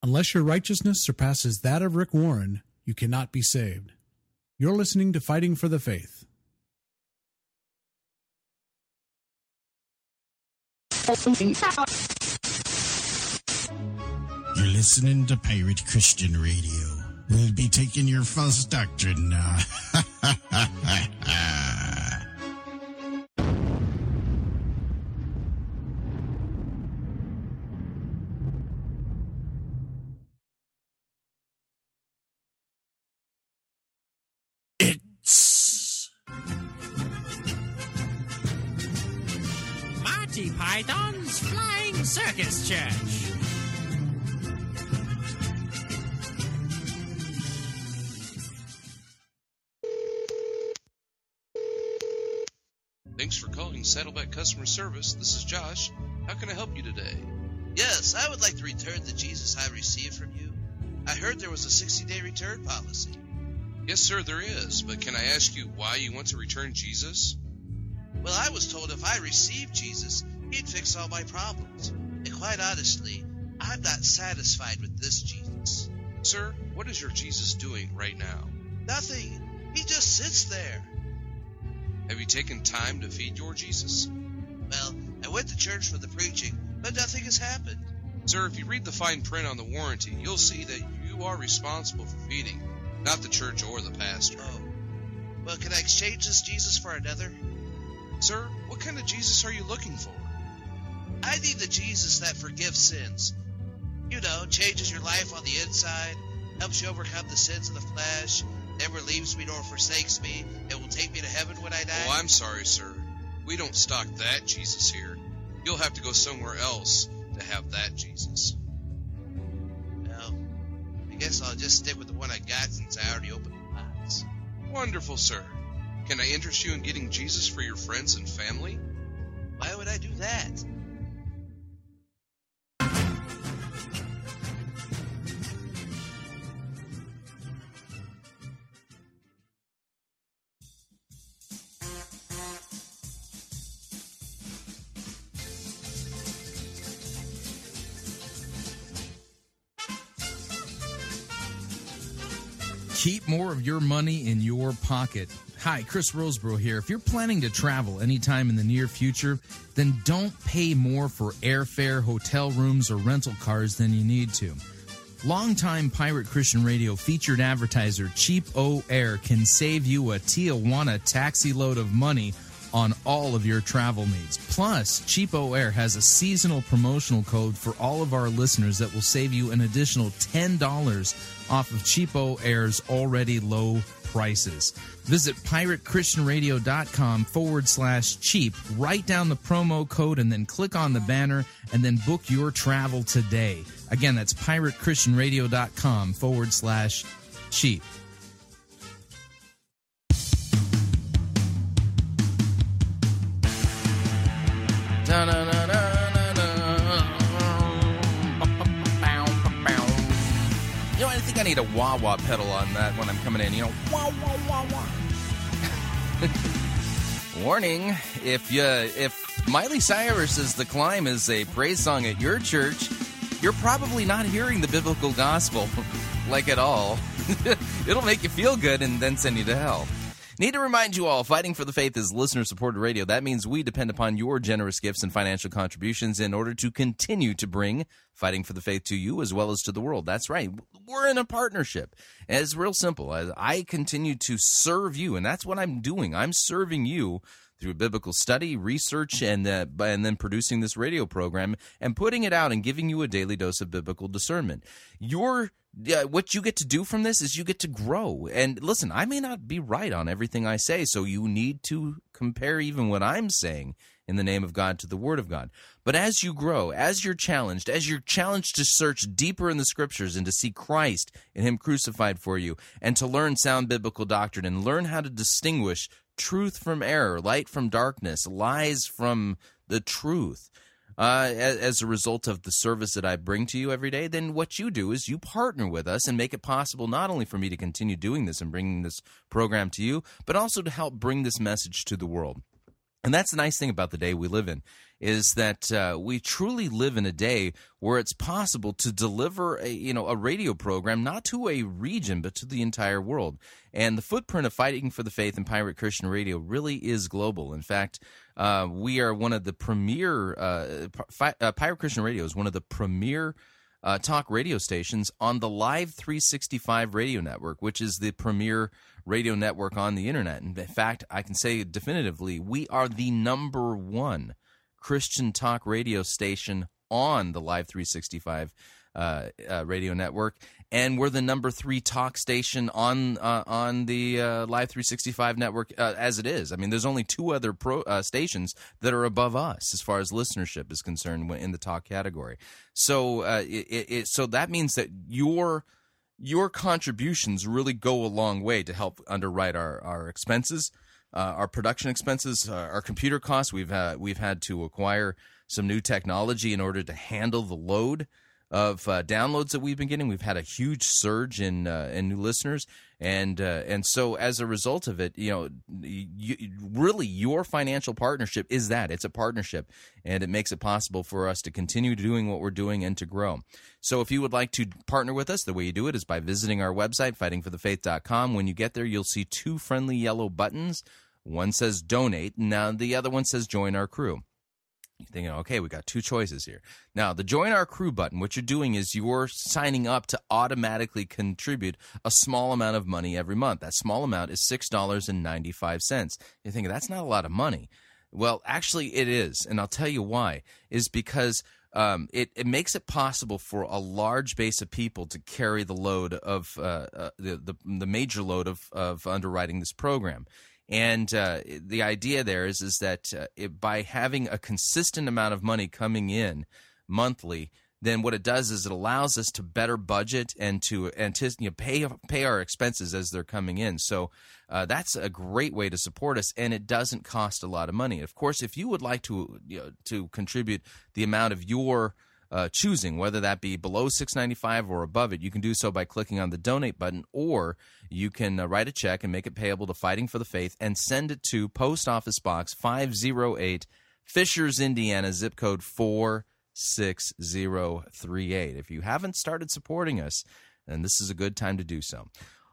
Unless your righteousness surpasses that of Rick Warren, you cannot be saved. You're listening to Fighting for the Faith. You're listening to Pirate Christian Radio. We'll be taking your false doctrine now. Python's Flying Circus Church. Thanks for calling Saddleback Customer Service. This is Josh. How can I help you today? Yes, I would like to return the Jesus I received from you. I heard there was a sixty-day return policy. Yes, sir, there is. But can I ask you why you want to return Jesus? Well, I was told if I received Jesus, he'd fix all my problems. And quite honestly, I'm not satisfied with this Jesus. Sir, what is your Jesus doing right now? Nothing. He just sits there. Have you taken time to feed your Jesus? Well, I went to church for the preaching, but nothing has happened. Sir, if you read the fine print on the warranty, you'll see that you are responsible for feeding, not the church or the pastor. Oh, well, can I exchange this Jesus for another? Sir, what kind of Jesus are you looking for? I need the Jesus that forgives sins. You know, changes your life on the inside, helps you overcome the sins of the flesh, never leaves me nor forsakes me, and will take me to heaven when I die. Oh, I'm sorry, sir. We don't stock that Jesus here. You'll have to go somewhere else to have that Jesus. Well, I guess I'll just stick with the one I got since I already opened the box. Wonderful, sir. Can I interest you in getting Jesus for your friends and family? Why would I do that? Keep more of your money in your pocket. Hi, Chris Roseborough here. If you're planning to travel anytime in the near future, then don't pay more for airfare, hotel rooms, or rental cars than you need to. Longtime Pirate Christian Radio featured advertiser Cheapo Air can save you a Tijuana taxi load of money on all of your travel needs. Plus, Cheapo Air has a seasonal promotional code for all of our listeners that will save you an additional ten dollars off of Cheapo Air's already low prices. Visit piratechristianradio.com forward slash cheap, write down the promo code, and then click on the banner, and then book your travel today. Again, that's piratechristianradio.com forward slash cheap. Da-da-da-da. I need a wah-wah pedal on that when I'm coming in, you know, wah-wah-wah-wah. Warning, if you, if Miley Cyrus's The Climb is a praise song at your church, you're probably not hearing the biblical gospel, like at all. It'll make you feel good and then send you to hell. Need to remind you all, Fighting for the Faith is listener-supported radio. That means we depend upon your generous gifts and financial contributions in order to continue to bring Fighting for the Faith to you as well as to the world. That's right. We're in a partnership. And it's real simple. I continue to serve you, and that's what I'm doing. I'm serving you through biblical study, research, and uh, and then producing this radio program and putting it out and giving you a daily dose of biblical discernment. Your uh, what you get to do from this is you get to grow. And listen, I may not be right on everything I say, so you need to compare even what I'm saying in the name of God to the Word of God. But as you grow, as you're challenged, as you're challenged to search deeper in the Scriptures and to see Christ and Him crucified for you, and to learn sound biblical doctrine and learn how to distinguish truth from error, light from darkness, lies from the truth, uh, as, as a result of the service that I bring to you every day, then what you do is you partner with us and make it possible not only for me to continue doing this and bringing this program to you, but also to help bring this message to the world. And that's the nice thing about the day we live in, is that uh, we truly live in a day where it's possible to deliver a, you know, a radio program not to a region but to the entire world. And the footprint of Fighting for the Faith and Pirate Christian Radio really is global. In fact, uh, we are one of the premier uh, fi- uh, Pirate Christian Radio is one of the premier Uh, talk radio stations on the Live three sixty-five radio network, which is the premier radio network on the internet. And in fact, I can say definitively, we are the number one Christian talk radio station on the Live three sixty-five uh, uh, radio network, and we're the number three talk station on uh, on the uh, Live three sixty-five network uh, as it is. I mean, there's only two other pro, uh, stations that are above us as far as listenership is concerned in the talk category. So, uh, it, it, so that means that your your contributions really go a long way to help underwrite our our expenses, uh, our production expenses, uh, our computer costs. We've uh, we've had to acquire some new technology in order to handle the load of uh, downloads that we've been getting. We've had a huge surge in uh, in new listeners, and uh, and so as a result of it, you know, you, really your financial partnership is that. It's a partnership, and it makes it possible for us to continue doing what we're doing and to grow. So if you would like to partner with us, the way you do it is by visiting our website, fighting for the faith dot com. When you get there, you'll see two friendly yellow buttons. One says donate, and now the other one says join our crew. You're thinking, okay, we got two choices here. Now, the Join Our Crew button, what you're doing is you're signing up to automatically contribute a small amount of money every month. That small amount is six dollars and ninety-five cents. You're thinking, that's not a lot of money. Well, actually, it is, and I'll tell you why. Is because um, it, it makes it possible for a large base of people to carry the load of uh, uh, the, the the major load of of underwriting this program. And uh, the idea there is is that uh, it, by having a consistent amount of money coming in monthly, then what it does is it allows us to better budget and to anticipate, you know, pay pay our expenses as they're coming in. So uh, that's a great way to support us, and it doesn't cost a lot of money. Of course, if you would like to you know, to contribute the amount of your uh, choosing, whether that be below six dollars and ninety-five cents or above it, you can do so by clicking on the donate button, or you can uh, write a check and make it payable to Fighting for the Faith and send it to Post Office Box five oh eight, Fishers, Indiana, zip code four six zero three eight. If you haven't started supporting us, then this is a good time to do so.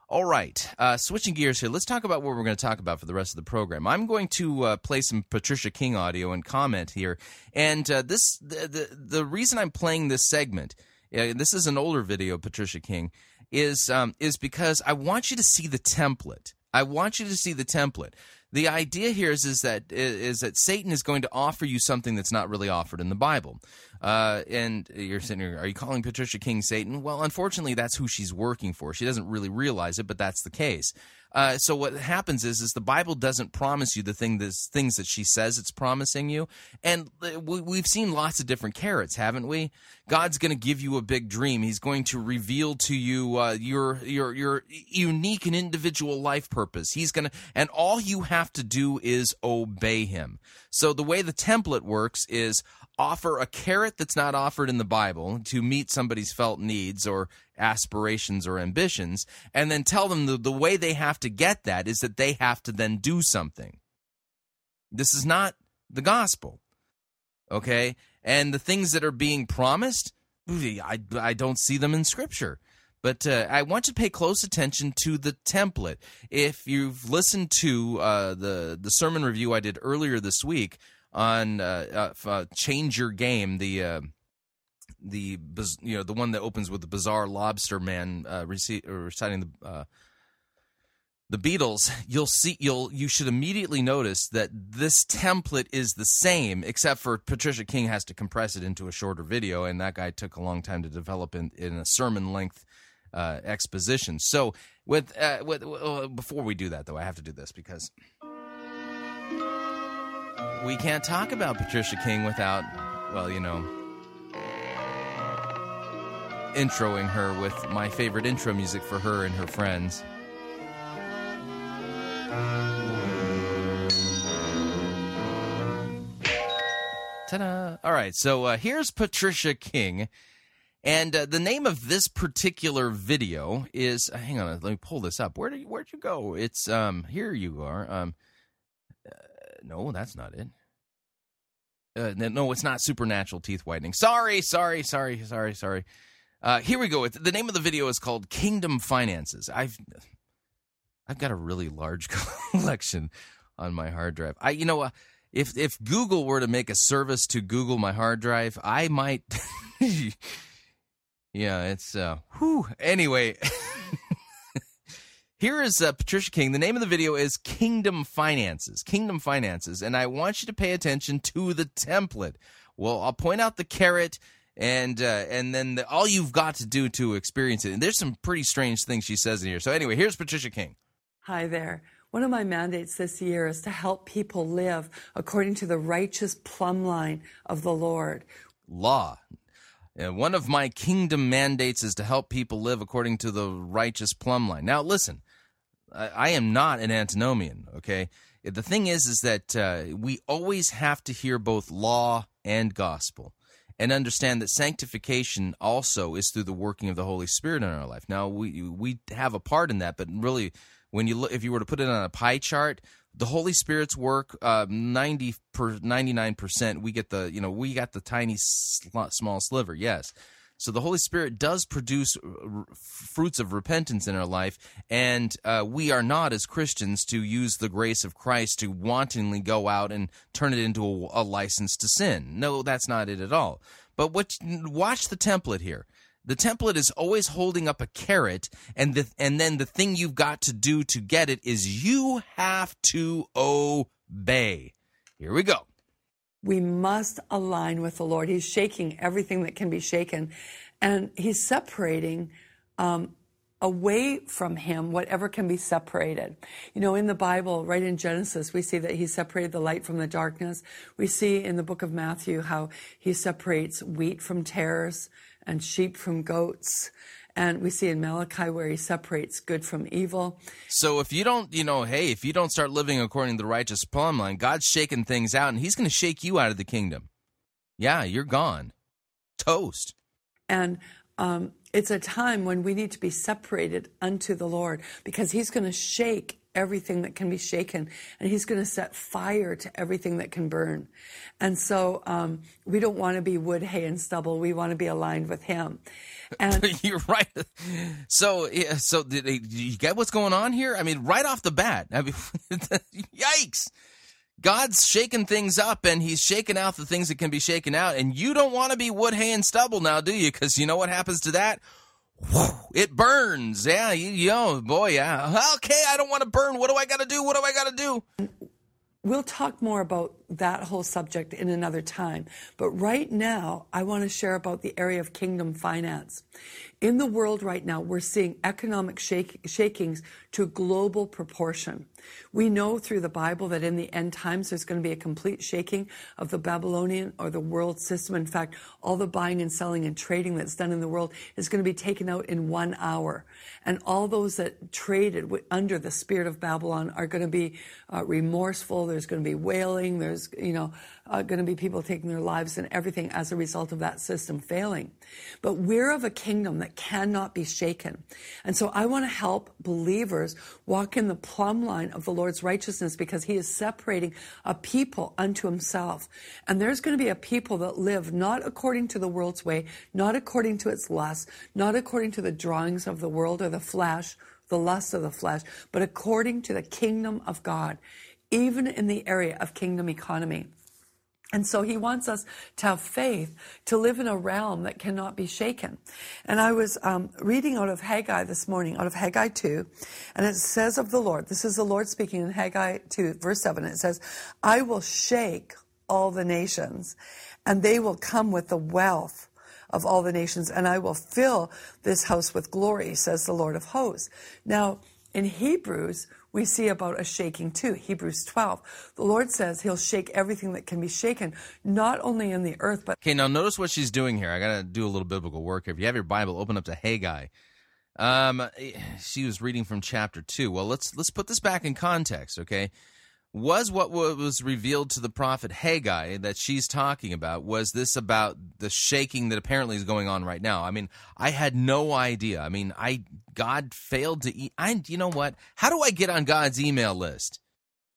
All right, uh, switching gears here, let's talk about what we're going to talk about for the rest of the program. I'm going to uh, play some Patricia King audio and comment here. And uh, this the, the the reason I'm playing this segment, uh, this is an older video of Patricia King, is um, is because I want you to see the template. I want you to see the template. The idea here is, is that is that Satan is going to offer you something that's not really offered in the Bible. Uh, and you're sitting here, are you calling Patricia King Satan? Well, unfortunately, that's who she's working for. She doesn't really realize it, but that's the case. Uh, so what happens is, is the Bible doesn't promise you the thing, this, things that she says it's promising you. And we, we've seen lots of different carrots, haven't we? God's going to give you a big dream. He's going to reveal to you uh, your your your unique and individual life purpose. He's going to, and all you have to do is obey him. So the way the template works is offer a carrot that's not offered in the Bible to meet somebody's felt needs or aspirations or ambitions, and then tell them the, the way they have to get that is that they have to then do something. This is not the gospel, okay? And the things that are being promised, I, I don't see them in Scripture. But uh, I want you to pay close attention to the template. If you've listened to uh, the, the sermon review I did earlier this week on uh, uh, Change Your Game, the... Uh, The you know the one that opens with the bizarre lobster man uh, rec- reciting the uh, the Beatles, you'll see you'll you should immediately notice that this template is the same, except for Patricia King has to compress it into a shorter video, and that guy took a long time to develop in, in a sermon length uh, exposition. So with uh, with uh, before we do that though, I have to do this because we can't talk about Patricia King without well you know. introing her with my favorite intro music for her and her friends. Ta-da! All right, so uh, here's Patricia King, and uh, the name of this particular video is. Uh, hang on, let me pull this up. Where do you, where'd you go? It's um here you are. Um, uh, no, that's not it. Uh, no, it's not supernatural teeth whitening. Sorry, sorry, sorry, sorry, sorry. Uh, here we go. The name of the video is called Kingdom Finances. I've I've got a really large collection on my hard drive. I, you know, uh, if if Google were to make a service to Google my hard drive, I might. yeah, it's. Uh, whew. Anyway, here is uh, Patricia King. The name of the video is Kingdom Finances. Kingdom Finances, and I want you to pay attention to the template. Well, I'll point out the carrot. And uh, and then the, all you've got to do to experience it. And there's some pretty strange things she says in here. So anyway, here's Patricia King. Hi there. One of my mandates this year is to help people live according to the righteous plumb line of the Lord. Law. And one of my kingdom mandates is to help people live according to the righteous plumb line. Now, listen, I, I am not an antinomian, okay? The thing is, is that uh, we always have to hear both law and gospel. And understand that sanctification also is through the working of the Holy Spirit in our life. Now, we we have a part in that, but really, when you look, if you were to put it on a pie chart, the Holy Spirit's work uh, ninety per ninety-nine percent. We get the you know we got the tiny sl- small sliver. Yes, So the Holy Spirit does produce r- fruits of repentance in our life, and uh, we are not, as Christians, to use the grace of Christ to wantonly go out and turn it into a, a license to sin. No, that's not it at all. But what, watch the template here. The template is always holding up a carrot, and the, and then the thing you've got to do to get it is you have to obey. Here we go. We must align with the Lord. He's shaking everything that can be shaken, and he's separating um, away from him whatever can be separated. You know, in the Bible, right in Genesis, we see that he separated the light from the darkness. We see in the book of Matthew how he separates wheat from tares and sheep from goats. And we see in Malachi where he separates good from evil. So if you don't, you know, hey, if you don't start living according to the righteous plumb line, God's shaking things out, and he's going to shake you out of the kingdom. Yeah, you're gone. Toast. And um, it's a time when we need to be separated unto the Lord, because he's going to shake everything that can be shaken, and he's going to set fire to everything that can burn. And so um, we don't want to be wood, hay, and stubble. We want to be aligned with him. And you're right. So, so did, did you get what's going on here? I mean, right off the bat, I mean, yikes! God's shaking things up, and he's shaking out the things that can be shaken out. And you don't want to be wood, hay, and stubble now, do you? Because you know what happens to that? It burns. Yeah, you, you know, boy, yeah. Okay, I don't want to burn. What do I got to do? What do I got to do? We'll talk more about that whole subject in another time. But right now, I want to share about the area of kingdom finance. In the world right now, we're seeing economic shake, shakings to global proportion. We know through the Bible that in the end times, there's going to be a complete shaking of the Babylonian or the world system. In fact, all the buying and selling and trading that's done in the world is going to be taken out in one hour. And all those that traded under the spirit of Babylon are going to be uh, remorseful. There's going to be wailing. There's, you know, uh, going to be people taking their lives and everything as a result of that system failing. But we're of a kingdom that cannot be shaken. And so I want to help believers walk in the plumb line of the Lord's righteousness, because he is separating a people unto himself. And there's going to be a people that live not according to the world's way, not according to its lusts, not according to the drawings of the world or the flesh, the lust of the flesh, but according to the kingdom of God, even in the area of kingdom economy. And so he wants us to have faith, to live in a realm that cannot be shaken. And I was um, reading out of Haggai this morning, out of Haggai two, and it says of the Lord, this is the Lord speaking in Haggai two, verse seven, it says, I will shake all the nations, and they will come with the wealth of all the nations, and I will fill this house with glory, says the Lord of hosts. Now, in Hebrews, we see about a shaking too, Hebrews twelve. The Lord says he'll shake everything that can be shaken, not only in the earth, but... Okay, now notice what she's doing here. I got to do a little biblical work here. If you have your Bible, open up to Haggai. Um, she was reading from chapter two. Well, let's let's put this back in context, okay? Was what was revealed to the prophet Haggai that she's talking about, was this about the shaking that apparently is going on right now? I mean, I had no idea. I mean, I... God failed to eat. I, you know what? How do I get on God's email list?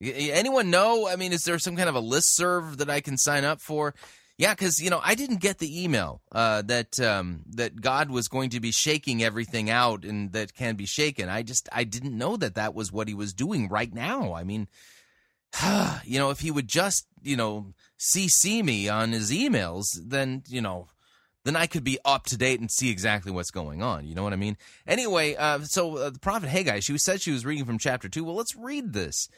Anyone know? I mean, is there some kind of a listserv that I can sign up for? Yeah, because, you know, I didn't get the email uh, that um, that God was going to be shaking everything out and that can be shaken. I just, I didn't know that that was what he was doing right now. I mean, you know, if he would just, you know, C C me on his emails, then, you know, then I could be up to date and see exactly what's going on. You know what I mean? Anyway, uh, so uh, the prophet Haggai, she said she was reading from chapter two. Well, let's read this.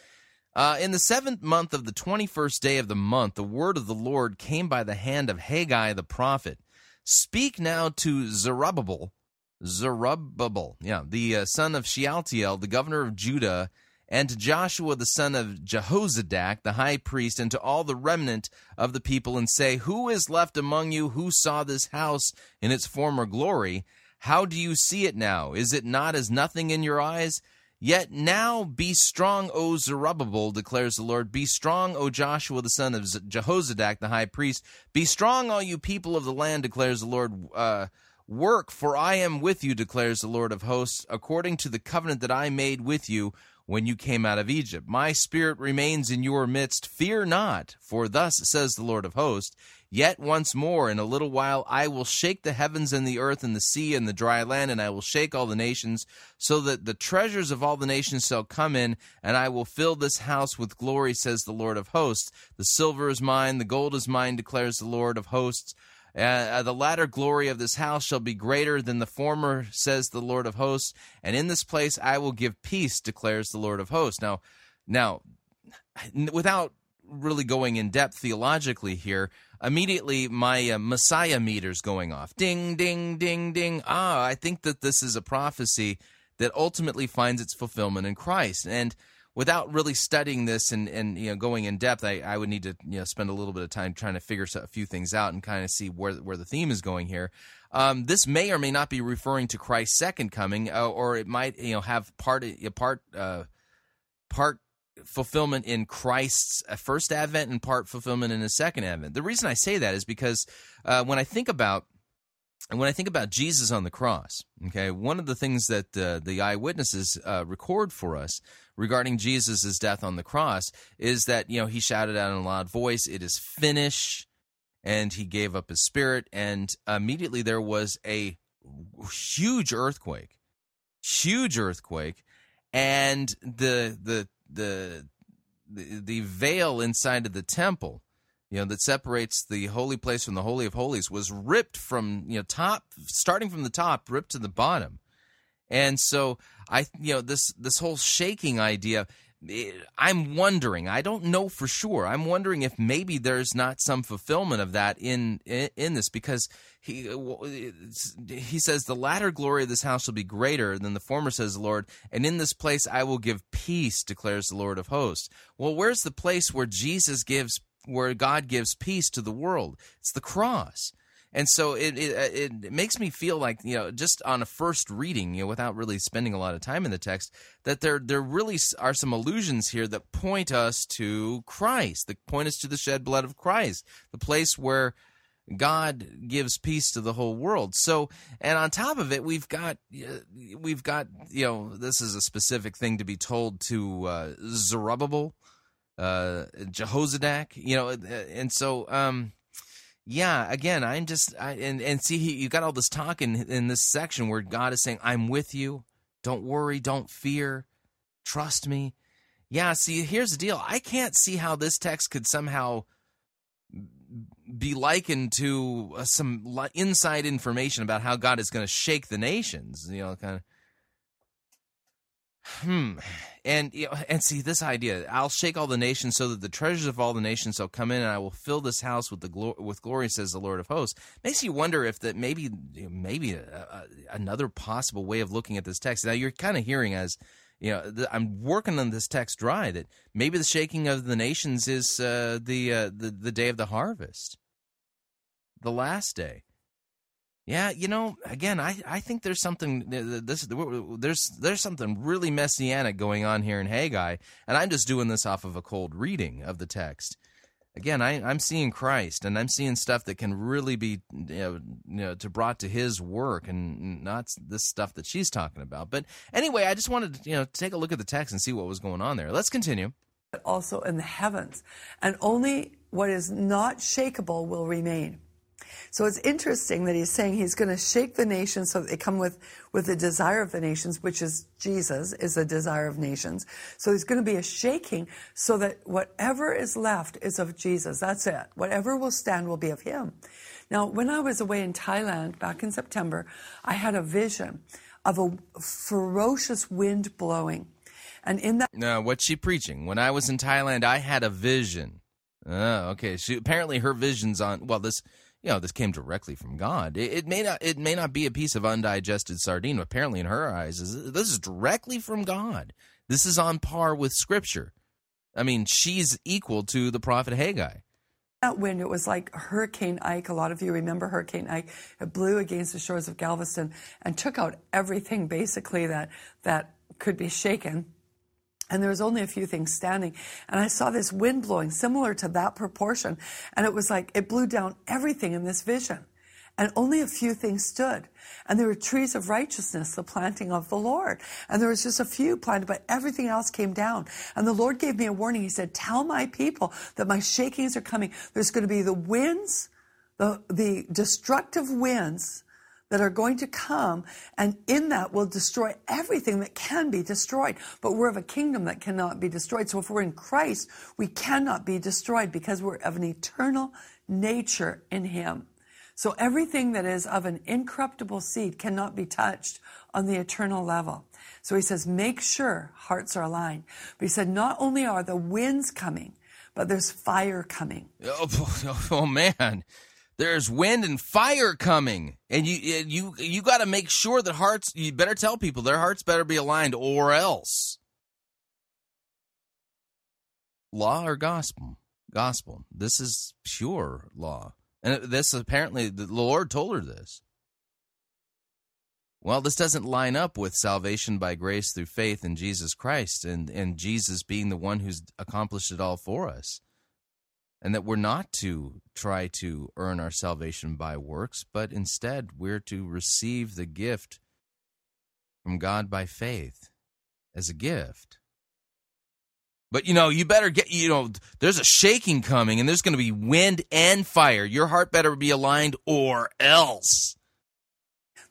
Uh, in the seventh month of the twenty-first day of the month, the word of the Lord came by the hand of Haggai the prophet. Speak now to Zerubbabel, Zerubbabel, yeah, the uh, son of Shealtiel, the governor of Judah, and to Joshua the son of Jehozadak, the high priest, and to all the remnant of the people, and say, Who is left among you who saw this house in its former glory? How do you see it now? Is it not as nothing in your eyes? Yet now be strong, O Zerubbabel, declares the Lord. Be strong, O Joshua the son of Jehozadak, the high priest. Be strong, all you people of the land, declares the Lord. Uh, work, for I am with you, declares the Lord of hosts, according to the covenant that I made with you, when you came out of Egypt. My spirit remains in your midst. Fear not, for thus says the Lord of hosts, yet once more in a little while I will shake the heavens and the earth and the sea and the dry land, and I will shake all the nations, so that the treasures of all the nations shall come in, and I will fill this house with glory, says the Lord of hosts. The silver is mine, the gold is mine, declares the Lord of hosts. Uh, the latter glory of this house shall be greater than the former, says the Lord of hosts, and in this place I will give peace, declares the Lord of hosts. Now, now, without really going in depth theologically here, immediately my uh, Messiah meter's going off. Ding, ding, ding, ding. Ah, I think that this is a prophecy that ultimately finds its fulfillment in Christ. And without really studying this and, and you know going in depth, I, I would need to you know spend a little bit of time trying to figure a few things out and kind of see where where the theme is going here. Um, this may or may not be referring to Christ's second coming, uh, or it might you know have part part uh, part fulfillment in Christ's first advent and part fulfillment in his second advent. The reason I say that is because uh, when I think about when I think about Jesus on the cross, okay, one of the things that uh, the eyewitnesses uh, record for us regarding Jesus' death on the cross is that, you know, he shouted out in a loud voice, "It is finished," and he gave up his spirit, and immediately there was a huge earthquake, huge earthquake, and the the the the, the veil inside of the temple, you know, that separates the holy place from the Holy of Holies was ripped from, you know, top, starting from the top, ripped to the bottom. And so I, you know, this this whole shaking idea, I'm wondering, I don't know for sure, I'm wondering if maybe there's not some fulfillment of that in in, in this, because he he says the latter glory of this house shall be greater than the former, says the Lord, and in this place I will give peace, declares the Lord of hosts. Well, where's the place where Jesus gives, where God gives peace to the world? It's the cross. And so it, it it makes me feel like, you know, just on a first reading, you know, without really spending a lot of time in the text, that there there really are some allusions here that point us to Christ, that point us to the shed blood of Christ, the place where God gives peace to the whole world. So, and on top of it, we've got, we've got, you know, this is a specific thing to be told to uh, Zerubbabel, uh, Jehozadak, you know, and so... Um, Yeah, again, I'm just, I, and, and see, he, you got all this talk in, in this section where God is saying, I'm with you, don't worry, don't fear, trust me. Yeah, see, here's the deal. I can't see how this text could somehow be likened to uh, some inside information about how God is going to shake the nations, you know, kind of. Hmm. And you know, and see, this idea, I'll shake all the nations so that the treasures of all the nations shall come in, and I will fill this house with the glo- with glory, says the Lord of hosts. Makes you wonder if that maybe maybe a, a, another possible way of looking at this text. Now, you're kind of hearing as, you know, the, I'm working on this text dry, that maybe the shaking of the nations is uh, the, uh, the the day of the harvest, the last day. Yeah, you know, again, I, I think there's something this there's there's something really messianic going on here in Haggai, and I'm just doing this off of a cold reading of the text. Again, I, I'm seeing Christ, and I'm seeing stuff that can really be, you know, you know, to brought to his work, and not this stuff that she's talking about. But anyway, I just wanted to, you know, take a look at the text and see what was going on there. Let's continue. Also in the heavens, and only what is not shakeable will remain. So it's interesting that he's saying he's going to shake the nations so that they come with, with the desire of the nations, which is Jesus, is the desire of nations. So there's going to be a shaking so that whatever is left is of Jesus. That's it. Whatever will stand will be of him. Now, when I was away in Thailand back in September, I had a vision of a ferocious wind blowing. And in that... Now, what's she preaching? When I was in Thailand, I had a vision. Oh, okay. She, apparently her vision's on... Well, this... You know, this came directly from God. It, it may not. It may not be a piece of undigested sardine. But apparently, in her eyes, this is directly from God. This is on par with Scripture. I mean, she's equal to the prophet Haggai. That wind, it was like Hurricane Ike. A lot of you remember Hurricane Ike. It blew against the shores of Galveston and took out everything basically that that could be shaken. And there was only a few things standing. And I saw this wind blowing similar to that proportion. And it was like it blew down everything in this vision. and only a few things stood. And there were trees of righteousness, the planting of the Lord. And there was just a few planted, but everything else came down. And the Lord gave me a warning. He said, tell my people that my shakings are coming. There's going to be the winds, the, the destructive winds that are going to come, and in that will destroy everything that can be destroyed. But we're of a kingdom that cannot be destroyed. So if we're in Christ, we cannot be destroyed because we're of an eternal nature in him. So everything that is of an incorruptible seed cannot be touched on the eternal level. So he says, make sure hearts are aligned. But he said, not only are the winds coming, but there's fire coming. Oh, oh, oh man. There's wind and fire coming, and you you you got to make sure that hearts. You better tell people their hearts better be aligned, or else. Law or gospel? Gospel. This is pure law, and this apparently the Lord told her this. Well, this doesn't line up with salvation by grace through faith in Jesus Christ, and and Jesus being the one who's accomplished it all for us. And that we're not to try to earn our salvation by works, but instead we're to receive the gift from God by faith as a gift. But, you know, you better get, you know, there's a shaking coming, and there's going to be wind and fire. Your heart better be aligned, or else.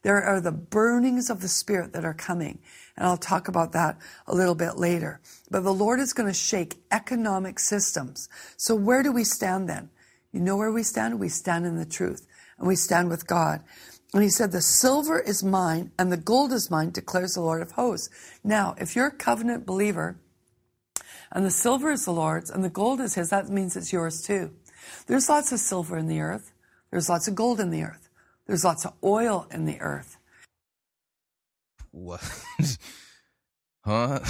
There are the burnings of the Spirit that are coming, and I'll talk about that a little bit later. But the Lord is going to shake economic systems. So where do we stand then? You know where we stand? We stand in the truth, and we stand with God. And he said, the silver is mine, and the gold is mine, declares the Lord of hosts. Now, if you're a covenant believer, and the silver is the Lord's, and the gold is his, that means it's yours too. There's lots of silver in the earth. There's lots of gold in the earth. There's lots of oil in the earth. What? Huh?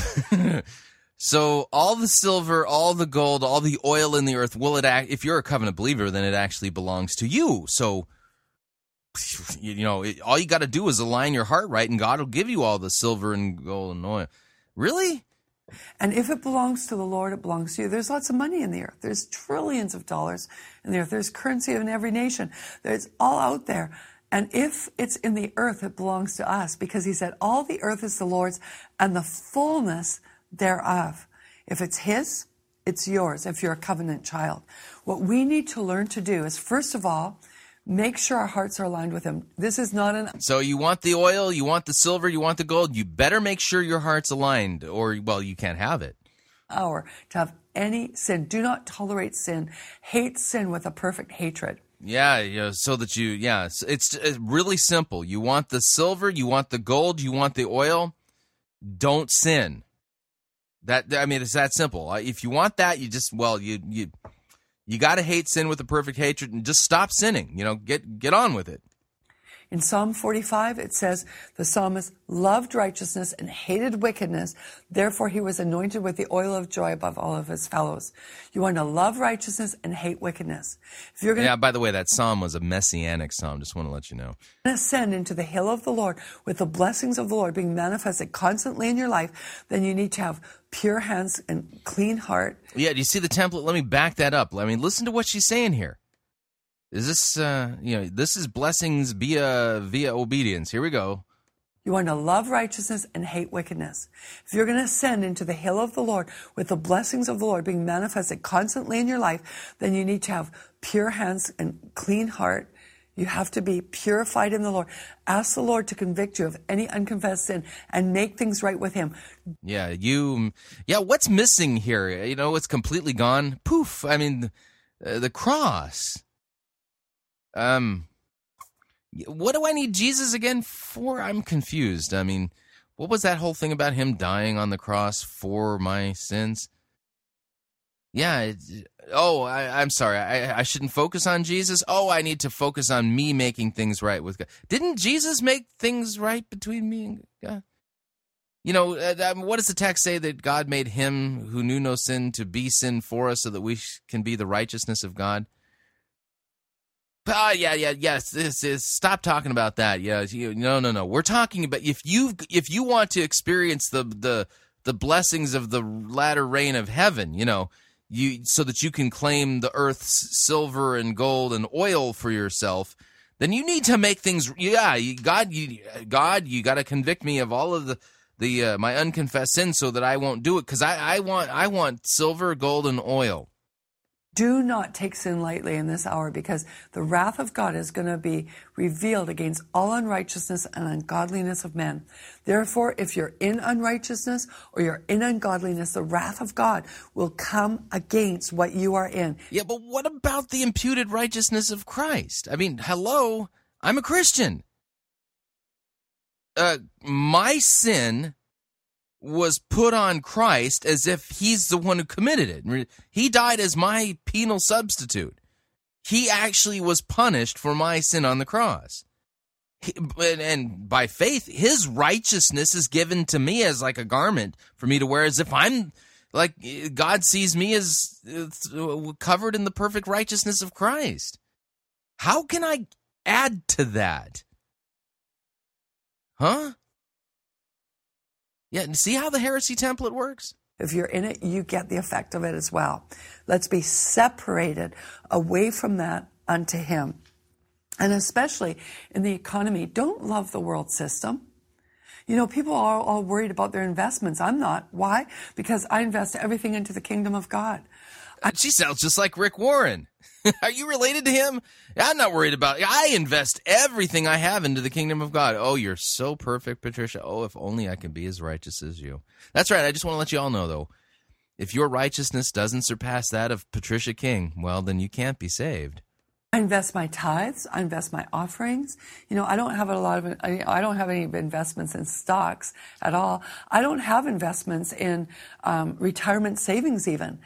So all the silver, all the gold, all the oil in the earth, will it act, if you're a covenant believer, then it actually belongs to you. So, you know, it, all you got to do is align your heart right, and God will give you all the silver and gold and oil. Really? And if it belongs to the Lord, it belongs to you. There's lots of money in the earth. There's trillions of dollars in the earth. There's currency in every nation. It's all out there. And if it's in the earth, it belongs to us, because he said, all the earth is the Lord's and the fullness thereof. If it's his, it's yours, if you're a covenant child. What we need to learn to do is, first of all, make sure our hearts are aligned with him. This is not an... So you want the oil, you want the silver, you want the gold. You better make sure your heart's aligned, or, well, you can't have it. Hour to have any sin. Do not tolerate sin. Hate sin with a perfect hatred. Yeah, yeah, so that you... Yeah, it's, it's really simple. You want the silver, you want the gold, you want the oil. Don't sin. That I mean, it's that simple. If you want that, you just... Well, you... you You got to hate sin with a perfect hatred, and just stop sinning. You know, get get on with it. In Psalm forty-five, it says, the psalmist loved righteousness and hated wickedness. Therefore, he was anointed with the oil of joy above all of his fellows. You want to love righteousness and hate wickedness. If you're going to, yeah, by the way, that psalm was a messianic psalm. Just want to let you know. Ascend into the hill of the Lord with the blessings of the Lord being manifested constantly in your life, then you need to have pure hands and clean heart. Yeah, do you see the template? Let me back that up. I mean, listen to what she's saying here. Is this, uh, you know, this is blessings via via obedience. Here we go. You want to love righteousness and hate wickedness. If you're going to ascend into the hill of the Lord with the blessings of the Lord being manifested constantly in your life, then you need to have pure hands and clean heart. You have to be purified in the Lord. Ask the Lord to convict you of any unconfessed sin and make things right with him. Yeah, you, yeah, what's missing here? You know, it's completely gone. Poof. I mean, uh, the cross. Um, what do I need Jesus again for? I'm confused. I mean, what was that whole thing about him dying on the cross for my sins? Yeah. It, oh, I, I'm sorry. I, I shouldn't focus on Jesus. Oh, I need to focus on me making things right with God. Didn't Jesus make things right between me and God? You know, uh, what does the text say? That God made him who knew no sin to be sin for us so that we can be the righteousness of God? Ah, oh, yeah, yeah, yes. This is stop talking about that. Yeah, you, no, no, no. We're talking about if you if you want to experience the the the blessings of the latter rain of heaven, you know, you so that you can claim the earth's silver and gold and oil for yourself. then you need to make things, yeah, you, God, you, God, you got to convict me of all of the, the uh, my unconfessed sins so that I won't do it, because I, I want I want silver, gold, and oil. Do not take sin lightly in this hour, because the wrath of God is going to be revealed against all unrighteousness and ungodliness of men. Therefore, if you're in unrighteousness or you're in ungodliness, the wrath of God will come against what you are in. Yeah, but what about the imputed righteousness of Christ? I mean, hello, I'm a Christian. Uh, my sin was put on Christ as if he's the one who committed it. He died as my penal substitute. He actually was punished for my sin on the cross. He, and by faith, his righteousness is given to me as like a garment for me to wear, as if I'm, like, God sees me as covered in the perfect righteousness of Christ. How can I add to that? Huh? Yeah, and see how the heresy template works? If you're in it, you get the effect of it as well. Let's be separated away from that unto him. And especially in the economy, don't love the world system. You know, people are all worried about their investments. I'm not. Why? Because I invest everything into the kingdom of God. I- she sounds just like Rick Warren. Are you related to him? I'm not worried about it. I invest everything I have into the kingdom of God. Oh, you're so perfect, Patricia. Oh, if only I could be as righteous as you. That's right. I just want to let you all know, though, if your righteousness doesn't surpass that of Patricia King, well, then you can't be saved. I invest my tithes. I invest my offerings. You know, I don't have a lot of, I don't have any investments in stocks at all. I don't have investments in um, retirement savings even.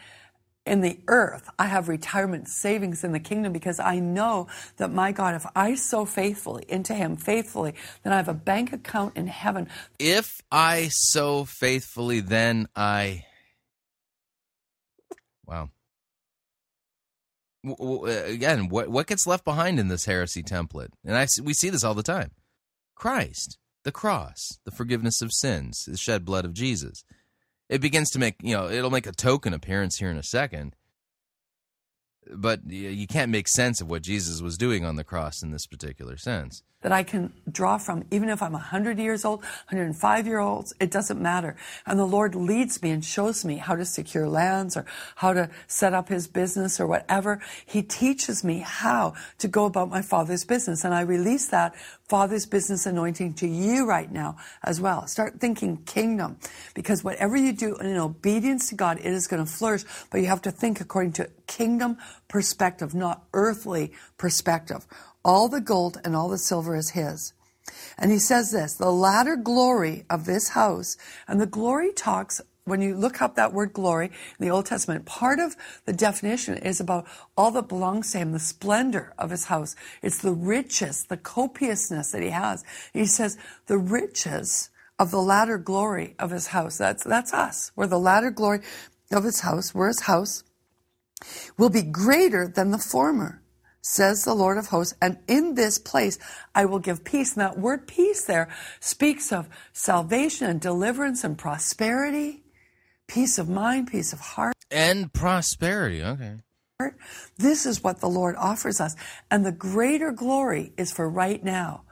In the earth, I have retirement savings in the kingdom, because I know that my God, if I sow faithfully into him faithfully, then I have a bank account in heaven. If I sow faithfully, then I... Wow. W- w- again, what what gets left behind in this heresy template? And I, we see this all the time. Christ, the cross, the forgiveness of sins, the shed blood of Jesus. It begins to make, you know, it'll make a token appearance here in a second. But you can't make sense of what Jesus was doing on the cross in this particular sense. That I can draw from, even if I'm one hundred years old, one hundred five year olds, it doesn't matter. And the Lord leads me and shows me how to secure lands or how to set up his business or whatever. He teaches me how to go about my Father's business. And I release that Father's business anointing to you right now as well. Start thinking kingdom, because whatever you do in obedience to God, it is going to flourish, but you have to think according to kingdom perspective, not earthly perspective. All the gold and all the silver is his. And he says this, the latter glory of this house, and the glory talks, when you look up that word glory in the Old Testament, part of the definition is about all that belongs to him, the splendor of his house. It's the riches, the copiousness that he has. He says the riches of the latter glory of his house. That's, that's us. We're the latter glory of his house. We're his house will be greater than the former, says the Lord of hosts, and in this place I will give peace. And that word peace there speaks of salvation and deliverance and prosperity, peace of mind, peace of heart. And prosperity, okay. This is what the Lord offers us. And the greater glory is for right now.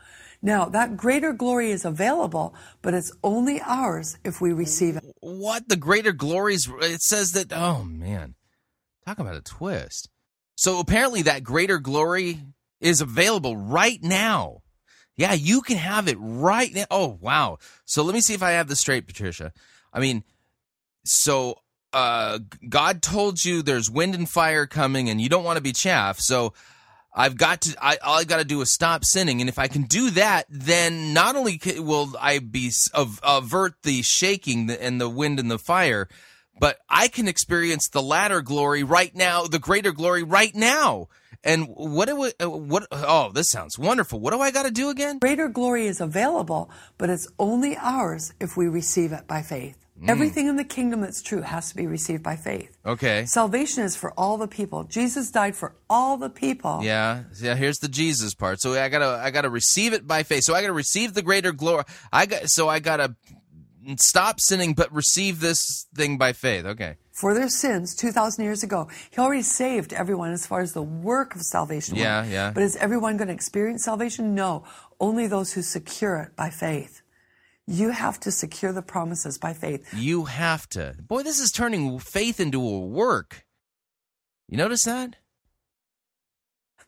Now, that greater glory is available, but it's only ours if we receive it. What? The greater glories? It says that, oh man, talk about a twist. So apparently that greater glory is available right now. Yeah, you can have it right now. Oh, wow. So let me see if I have this straight, Patricia. I mean, so uh, God told you there's wind and fire coming and you don't want to be chaffed. So I've got to, I, all I got to do is stop sinning. And if I can do that, then not only will I be avert the shaking and the wind and the fire, but I can experience the latter glory right now, the greater glory right now. And what do we, what, oh, this sounds wonderful. What do I got to do again? Greater glory is available, but it's only ours if we receive it by faith. Mm. Everything in the kingdom that's true has to be received by faith. Okay. Salvation is for all the people. Jesus died for all the people. Yeah. Yeah. Here's the Jesus part. So I gotta, I gotta receive it by faith. So I gotta receive the greater glory. I got, so I gotta stop sinning, but receive this thing by faith. Okay. for their sins two thousand years ago. He already saved everyone as far as the work of salvation. Yeah, went. yeah. But is everyone going to experience salvation? No, only those who secure it by faith. You have to secure the promises by faith. You have to. Boy, this is turning faith into a work. You notice that?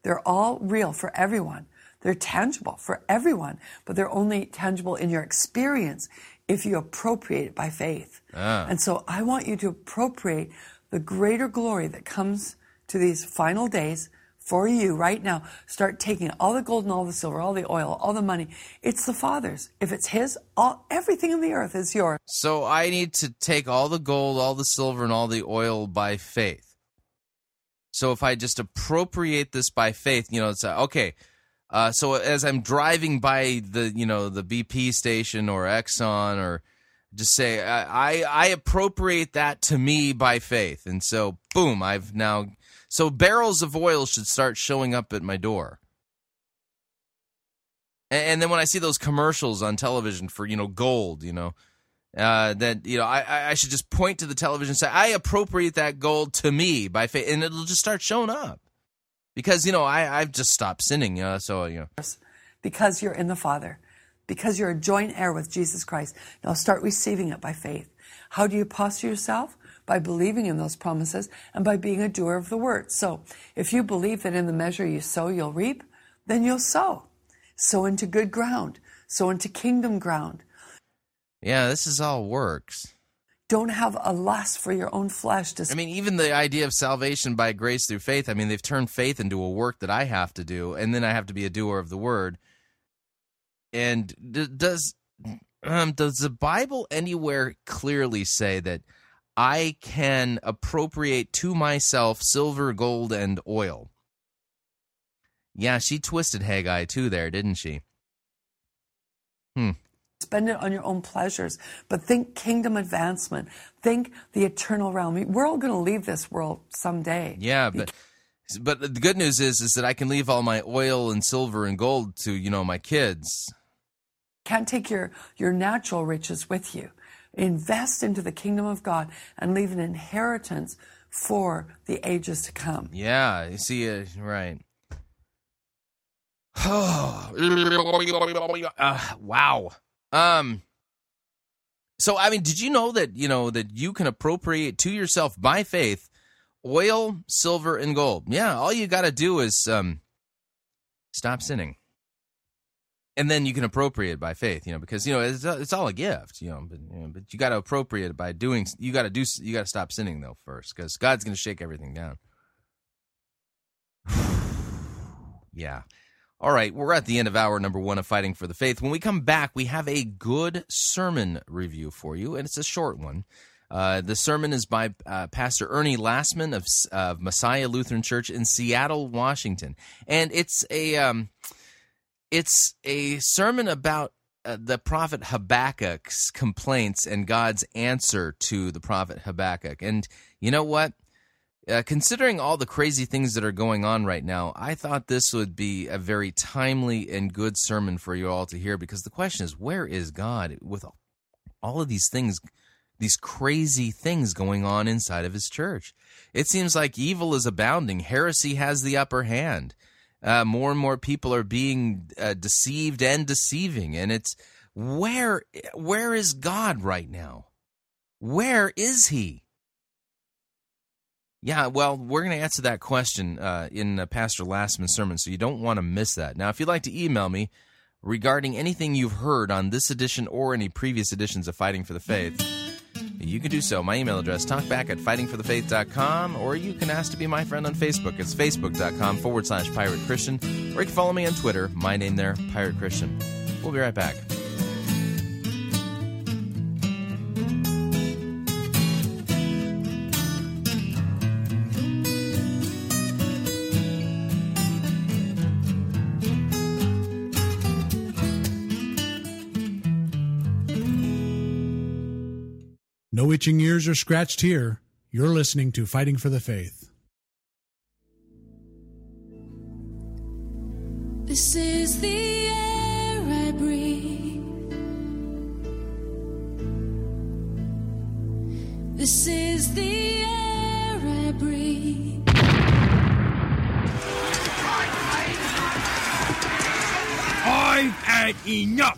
They're all real for everyone. They're tangible for everyone, but they're only tangible in your experience if you appropriate it by faith. Ah. And so I want you to appropriate the greater glory that comes to these final days for you right now. Start taking all the gold and all the silver, all the oil, all the money. It's the Father's. If it's His, all everything in the earth is yours. So I need to take all the gold, all the silver, and all the oil by faith. So if I just appropriate this by faith, you know, it's uh, okay. Uh, so as I'm driving by the, you know, the B P station or Exxon, or just say, I, I, I appropriate that to me by faith. And so, boom, I've now, so barrels of oil should start showing up at my door. And, and then when I see those commercials on television for, you know, gold, you know, uh, that, you know, I, I should just point to the television and say, I appropriate that gold to me by faith. And it'll just start showing up. Because, you know, I, I've just stopped sinning, you know, so, you know. Because you're in the Father. Because you're a joint heir with Jesus Christ. Now start receiving it by faith. How do you posture yourself? By believing in those promises and by being a doer of the word. So if you believe that in the measure you sow, you'll reap, then you'll sow. Sow into good ground. Sow into kingdom ground. Yeah, this is all works. Don't have a lust for your own flesh. To I mean, even the idea of salvation by grace through faith, I mean, they've turned faith into a work that I have to do, and then I have to be a doer of the word. And does um, does the Bible anywhere clearly say that I can appropriate to myself silver, gold, and oil? Yeah, she twisted Haggai too there, didn't she? Hmm. Spend it on your own pleasures, but think kingdom advancement. Think the eternal realm. We're all going to leave this world someday. Yeah, but but the good news is is that I can leave all my oil and silver and gold to, you know, my kids. Can't take your your natural riches with you. Invest into the kingdom of God and leave an inheritance for the ages to come. Yeah, you see, uh, right. Oh, uh, wow. Um, so, I mean, did you know that, you know, that you can appropriate to yourself by faith oil, silver, and gold? Yeah, all you got to do is um, stop sinning. And then you can appropriate by faith, you know, because, you know, it's, it's all a gift, you know, but you, know, but you got to appropriate it by doing, you got to do, you got to stop sinning, though, first, because God's going to shake everything down. Yeah. All right, we're at the end of hour number one of Fighting for the Faith. When we come back, we have a good sermon review for you, and it's a short one. Uh, the sermon is by uh, Pastor Ernie Lassman of uh, Messiah Lutheran Church in Seattle, Washington. And it's a um, it's a sermon about uh, the prophet Habakkuk's complaints and God's answer to the prophet Habakkuk. And you know what? Uh, considering all the crazy things that are going on right now, I thought this would be a very timely and good sermon for you all to hear, because the question is, where is God with all of these things, these crazy things going on inside of his church? It seems like evil is abounding. Heresy has the upper hand. Uh, more and more people are being uh, deceived and deceiving, and it's, where, where is God right now? Where is he? Yeah, well, we're going to answer that question uh, in uh, Pastor Lassman's sermon, so you don't want to miss that. Now, if you'd like to email me regarding anything you've heard on this edition or any previous editions of Fighting for the Faith, you can do so. My email address, talkback at fighting for the faith dot com, or you can ask to be my friend on Facebook. It's facebook.com forward slash Pirate Christian, or you can follow me on Twitter, my name there, Pirate Christian. We'll be right back. No itching ears are scratched here. You're listening to Fighting for the Faith. This is the air I breathe. This is the air. had enough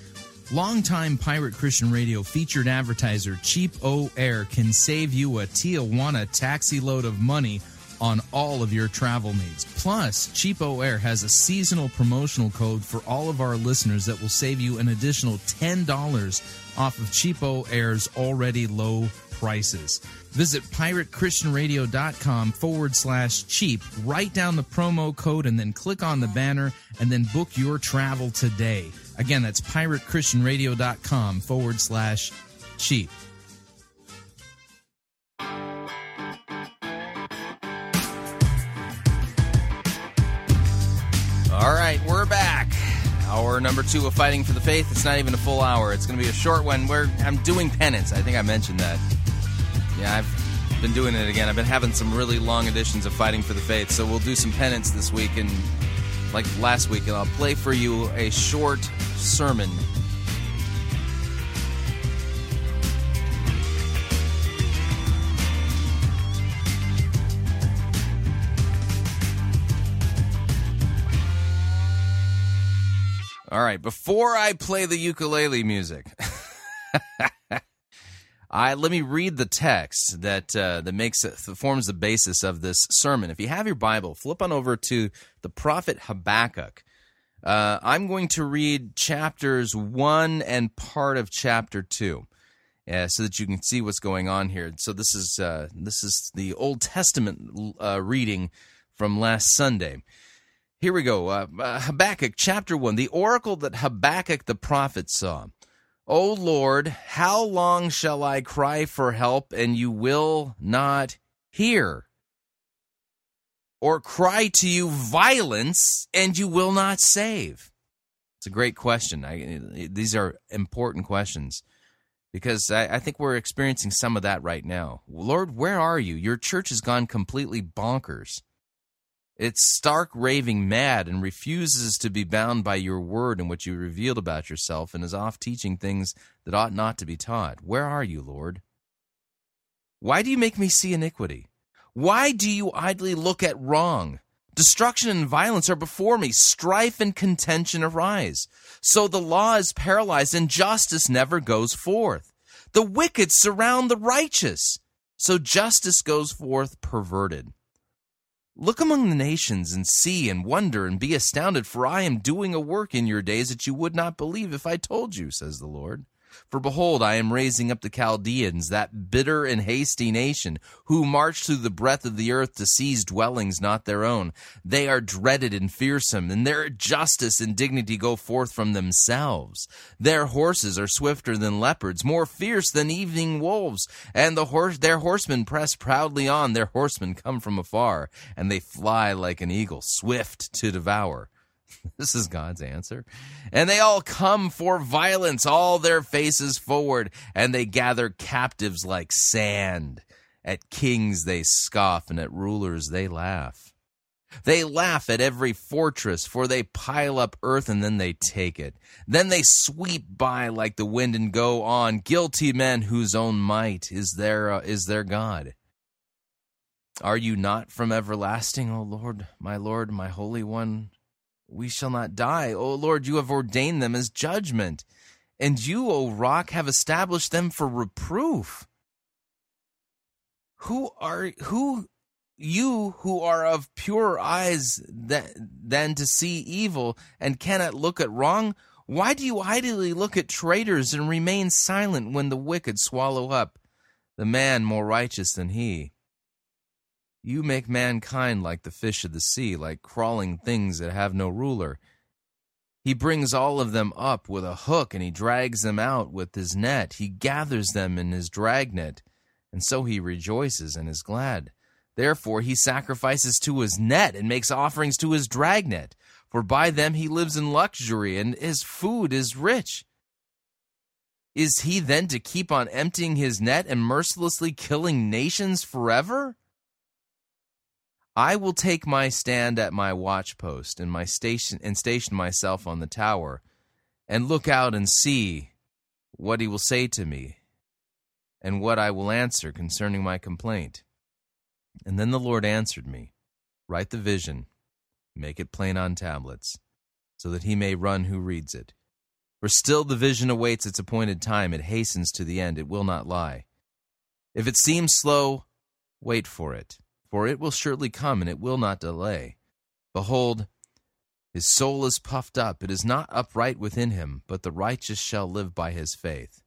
Longtime Pirate Christian Radio featured advertiser Cheapo Air can save you a Tijuana taxi load of money on all of your travel needs. Plus, Cheapo Air has a seasonal promotional code for all of our listeners that will save you an additional ten dollars off of Cheapo Air's already low prices. Visit piratechristianradio.com forward slash cheap, write down the promo code, and then click on the banner, and then book your travel today. Again, that's piratechristianradio.com forward slash cheap. All right, we're back. Hour number two of Fighting for the Faith. It's not even a full hour. It's going to be a short one. We're, I'm doing penance. I think I mentioned that. Yeah, I've been doing it again. I've been having some really long editions of Fighting for the Faith, so we'll do some penance this week and... like last week, and I'll play for you a short sermon. All right, before I play the ukulele music, I let me read the text that uh, that makes it, forms the basis of this sermon. If you have your Bible, flip on over to the prophet Habakkuk. Uh, I'm going to read chapters one and part of chapter two, uh, so that you can see what's going on here. So this is uh, this is the Old Testament uh, reading from last Sunday. Here we go. Uh, uh, Habakkuk chapter one. The oracle that Habakkuk the prophet saw. O Lord, how long shall I cry for help, and you will not hear? Or cry to you violence, and you will not save? It's a great question. I, these are important questions, because I, I think we're experiencing some of that right now. Lord, where are you? Your church has gone completely bonkers. It's stark raving mad and refuses to be bound by your word and what you revealed about yourself, and is off teaching things that ought not to be taught. Where are you, Lord? Why do you make me see iniquity? Why do you idly look at wrong? Destruction and violence are before me. Strife and contention arise. So the law is paralyzed and justice never goes forth. The wicked surround the righteous, so justice goes forth perverted. Look among the nations and see and wonder and be astounded, for I am doing a work in your days that you would not believe if I told you, says the Lord. For behold, I am raising up the Chaldeans, that bitter and hasty nation, who march through the breadth of the earth to seize dwellings not their own. They are dreaded and fearsome, and their justice and dignity go forth from themselves. Their horses are swifter than leopards, more fierce than evening wolves, and the horse, their horsemen press proudly on. Their horsemen come from afar, and they fly like an eagle, swift to devour. This is God's answer. And they all come for violence, all their faces forward, and they gather captives like sand. At kings they scoff, and at rulers they laugh. They laugh at every fortress, for they pile up earth and then they take it. Then they sweep by like the wind and go on, guilty men whose own might is their, uh, is their God. Are you not from everlasting, O Lord, my Lord, my Holy One? We shall not die. O Lord, you have ordained them as judgment, and you, O Rock, have established them for reproof. Who are who you who are of purer eyes than, than to see evil and cannot look at wrong? Why do you idly look at traitors and remain silent when the wicked swallow up the man more righteous than he? You make mankind like the fish of the sea, like crawling things that have no ruler. He brings all of them up with a hook, and he drags them out with his net. He gathers them in his dragnet, and so he rejoices and is glad. Therefore he sacrifices to his net and makes offerings to his dragnet, for by them he lives in luxury, and his food is rich. Is he then to keep on emptying his net and mercilessly killing nations forever? I will take my stand at my watch post and my station and station myself on the tower, and look out and see what he will say to me, and what I will answer concerning my complaint. And then the Lord answered me, write the vision, make it plain on tablets, so that he may run who reads it. For still the vision awaits its appointed time, it hastens to the end, it will not lie. If it seems slow, wait for it. For it will surely come, and it will not delay. Behold, his soul is puffed up. It is not upright within him, but the righteous shall live by his faith.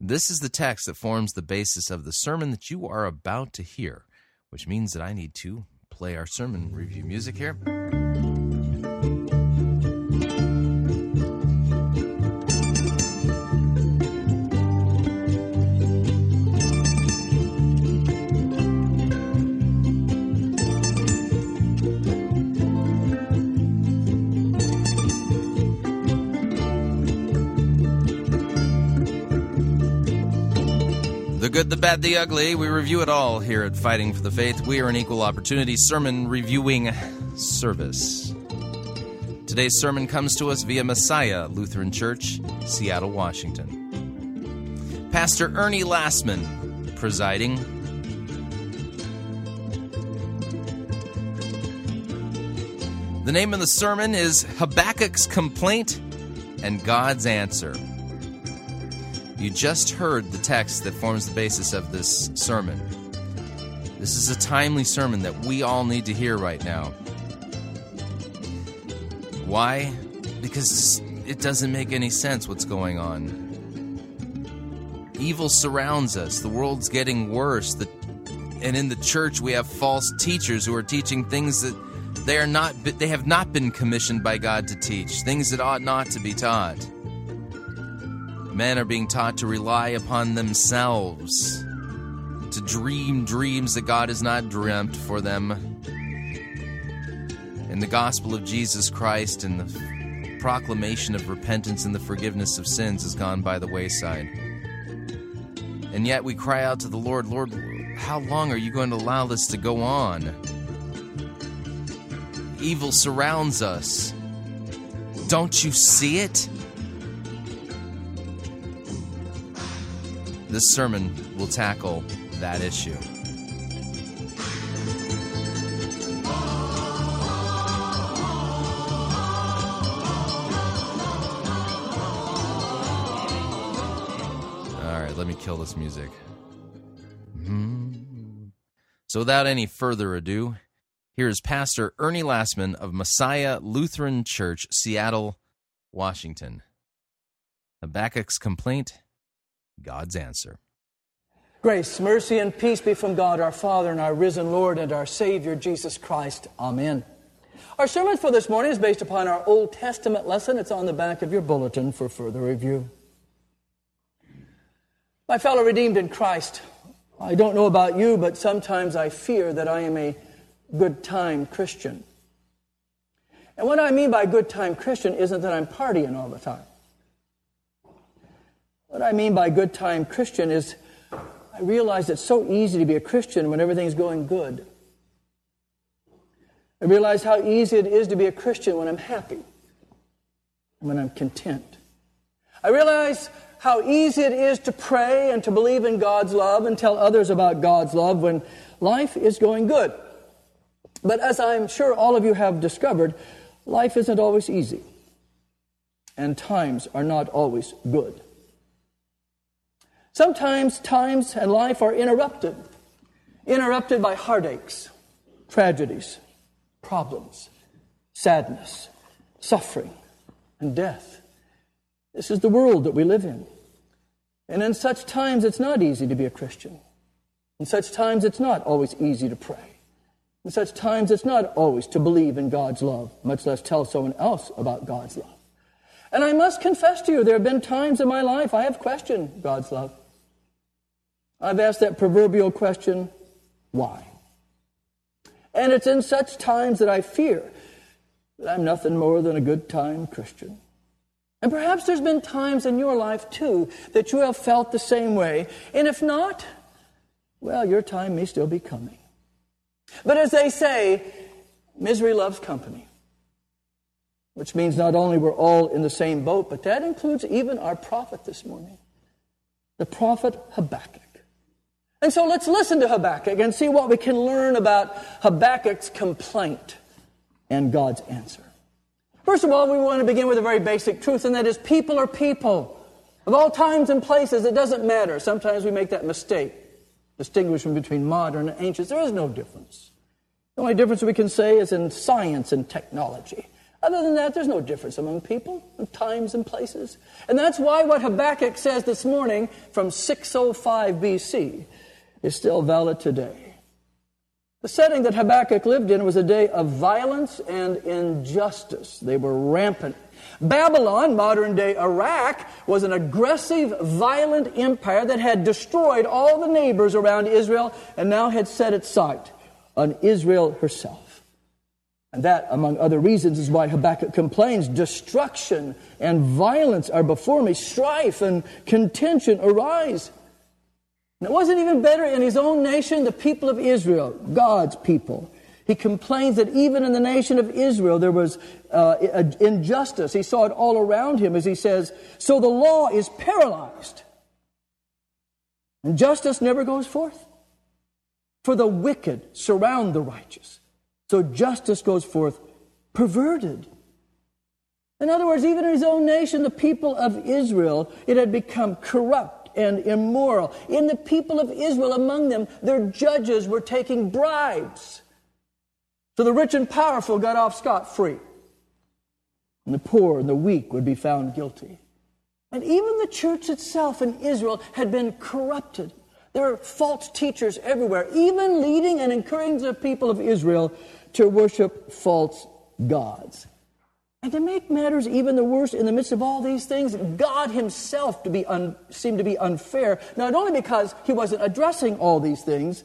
This is the text that forms the basis of the sermon that you are about to hear, which means that I need to play our sermon review music here. Good, the bad, the ugly. We review it all here at Fighting for the Faith. We are an equal opportunity sermon reviewing service. Today's sermon comes to us via Messiah Lutheran Church, Seattle, Washington. Pastor Ernie Lassman presiding. The name of the sermon is Habakkuk's Complaint and God's Answer. You just heard the text that forms the basis of this sermon. This is a timely sermon that we all need to hear right now. Why? Because it doesn't make any sense what's going on. Evil surrounds us. The world's getting worse. The, and in the church we have false teachers who are teaching things that they are not, they have not been commissioned by God to teach, things that ought not to be taught. Men are being taught to rely upon themselves, to dream dreams that God has not dreamt for them. And the gospel of Jesus Christ and the proclamation of repentance and the forgiveness of sins has gone by the wayside. And yet we cry out to the Lord, Lord, how long are you going to allow this to go on? Evil surrounds us. Don't you see it? This sermon will tackle that issue. All right, let me kill this music. Mm-hmm. So without any further ado, here is Pastor Ernie Lassman of Messiah Lutheran Church, Seattle, Washington. Habakkuk's Complaint, God's Answer. Grace, mercy, and peace be from God, our Father, and our risen Lord, and our Savior, Jesus Christ. Amen. Our sermon for this morning is based upon our Old Testament lesson. It's on the back of your bulletin for further review. My fellow redeemed in Christ, I don't know about you, but sometimes I fear that I am a good time Christian. And what I mean by good time Christian isn't that I'm partying all the time. What I mean by good time Christian is I realize it's so easy to be a Christian when everything's going good. I realize how easy it is to be a Christian when I'm happy and when I'm content. I realize how easy it is to pray and to believe in God's love and tell others about God's love when life is going good. But as I'm sure all of you have discovered, life isn't always easy, and times are not always good. Sometimes times and life are interrupted, interrupted by heartaches, tragedies, problems, sadness, suffering, and death. This is the world that we live in. And in such times, it's not easy to be a Christian. In such times, it's not always easy to pray. In such times, it's not always to believe in God's love, much less tell someone else about God's love. And I must confess to you, there have been times in my life I have questioned God's love. I've asked that proverbial question, why? And it's in such times that I fear that I'm nothing more than a good time Christian. And perhaps there's been times in your life, too, that you have felt the same way. And if not, well, your time may still be coming. But as they say, misery loves company. Which means not only we're all in the same boat, but that includes even our prophet this morning, the prophet Habakkuk. And so let's listen to Habakkuk and see what we can learn about Habakkuk's complaint and God's answer. First of all, we want to begin with a very basic truth, and that is people are people. Of all times and places, it doesn't matter. Sometimes we make that mistake, distinguishing between modern and ancient. There is no difference. The only difference we can say is in science and technology. Other than that, there's no difference among people, and times and places. And that's why what Habakkuk says this morning from six oh five B C is still valid today. The setting that Habakkuk lived in was a day of violence and injustice. They were rampant. Babylon, modern-day Iraq, was an aggressive, violent empire that had destroyed all the neighbors around Israel and now had set its sight on Israel herself. And that, among other reasons, is why Habakkuk complains, destruction and violence are before me, strife and contention arise. And it wasn't even better in his own nation, the people of Israel, God's people. He complains that even in the nation of Israel there was uh, injustice. He saw it all around him, as he says, so the law is paralyzed, and justice never goes forth. For the wicked surround the righteous. So justice goes forth perverted. In other words, even in his own nation, the people of Israel, it had become corrupt and immoral. In the people of Israel, among them, their judges were taking bribes. So the rich and powerful got off scot-free. And the poor and the weak would be found guilty. And even the church itself in Israel had been corrupted. There are false teachers everywhere, even leading and encouraging the people of Israel to worship false gods. And to make matters even the worse, in the midst of all these things, God himself to be un- seemed to be unfair, not only because he wasn't addressing all these things,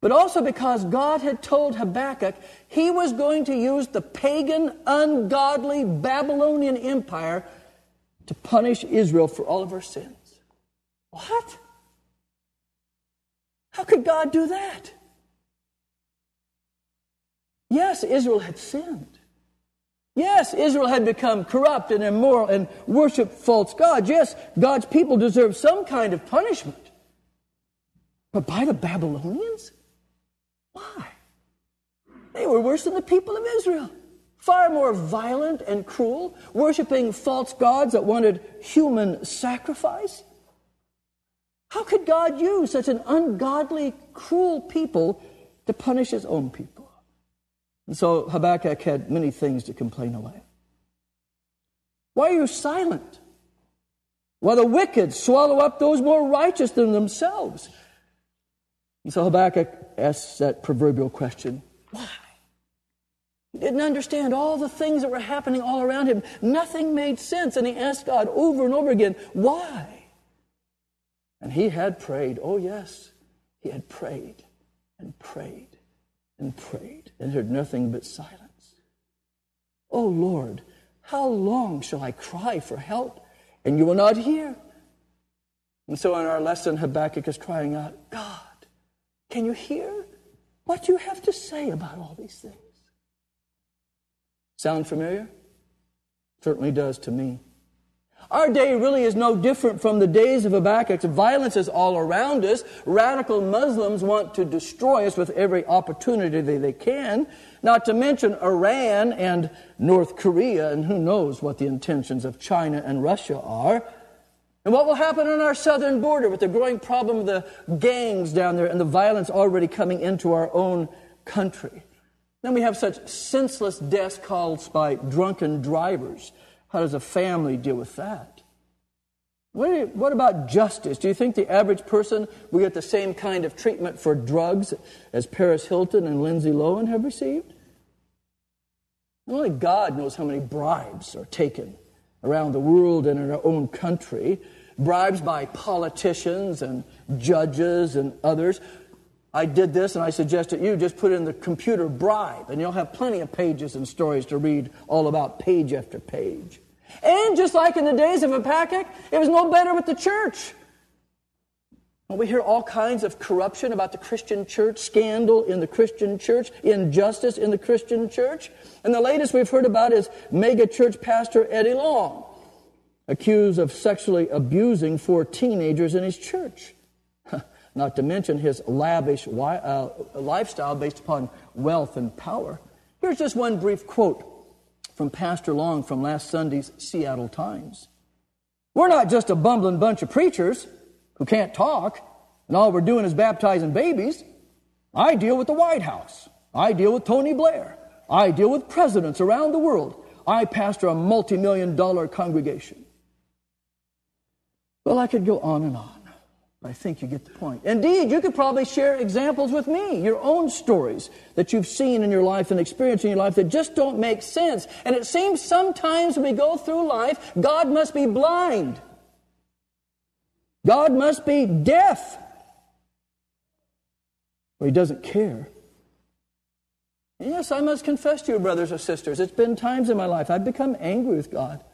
but also because God had told Habakkuk he was going to use the pagan, ungodly Babylonian Empire to punish Israel for all of her sins. What? How could God do that? Yes, Israel had sinned. Yes, Israel had become corrupt and immoral and worshiped false gods. Yes, God's people deserved some kind of punishment. But by the Babylonians? Why? They were worse than the people of Israel. Far more violent and cruel, worshiping false gods that wanted human sacrifice. How could God use such an ungodly, cruel people to punish his own people? And so Habakkuk had many things to complain away. Why are you silent? While the wicked swallow up those more righteous than themselves. And so Habakkuk asks that proverbial question, why? He didn't understand all the things that were happening all around him. Nothing made sense. And he asked God over and over again, why? And he had prayed. Oh, yes, he had prayed and prayed and prayed and heard nothing but silence. Oh, Lord, how long shall I cry for help and you will not hear? And so in our lesson, Habakkuk is crying out, God, can you hear what you have to say about all these things? Sound familiar? Certainly does to me. Our day really is no different from the days of Habakkuk. Violence is all around us. Radical Muslims want to destroy us with every opportunity they can, not to mention Iran and North Korea, and who knows what the intentions of China and Russia are. And what will happen on our southern border with the growing problem of the gangs down there and the violence already coming into our own country. Then we have such senseless deaths caused by drunken drivers. How does a family deal with that? What, what about justice? Do you think the average person will get the same kind of treatment for drugs as Paris Hilton and Lindsay Lohan have received? Only God knows how many bribes are taken around the world and in our own country. Bribes by politicians and judges and others. I did this, and I suggest that you just put in the computer bribe, and you'll have plenty of pages and stories to read all about, page after page. And just like in the days of Habakkuk, it was no better with the church. Well, we hear all kinds of corruption about the Christian church, scandal in the Christian church, injustice in the Christian church. And the latest we've heard about is mega church pastor Eddie Long, accused of sexually abusing four teenagers in his church. Not to mention his lavish lifestyle based upon wealth and power. Here's just one brief quote from Pastor Long from last Sunday's Seattle Times. "We're not just a bumbling bunch of preachers who can't talk, and all we're doing is baptizing babies. I deal with the White House. I deal with Tony Blair. I deal with presidents around the world. I pastor a multi-million dollar congregation." Well, I could go on and on. I think you get the point. Indeed, you could probably share examples with me, your own stories that you've seen in your life and experienced in your life that just don't make sense. And it seems sometimes when we go through life, God must be blind. God must be deaf. Well, He doesn't care. And yes, I must confess to you, brothers and sisters, it's been times in my life I've become angry with God.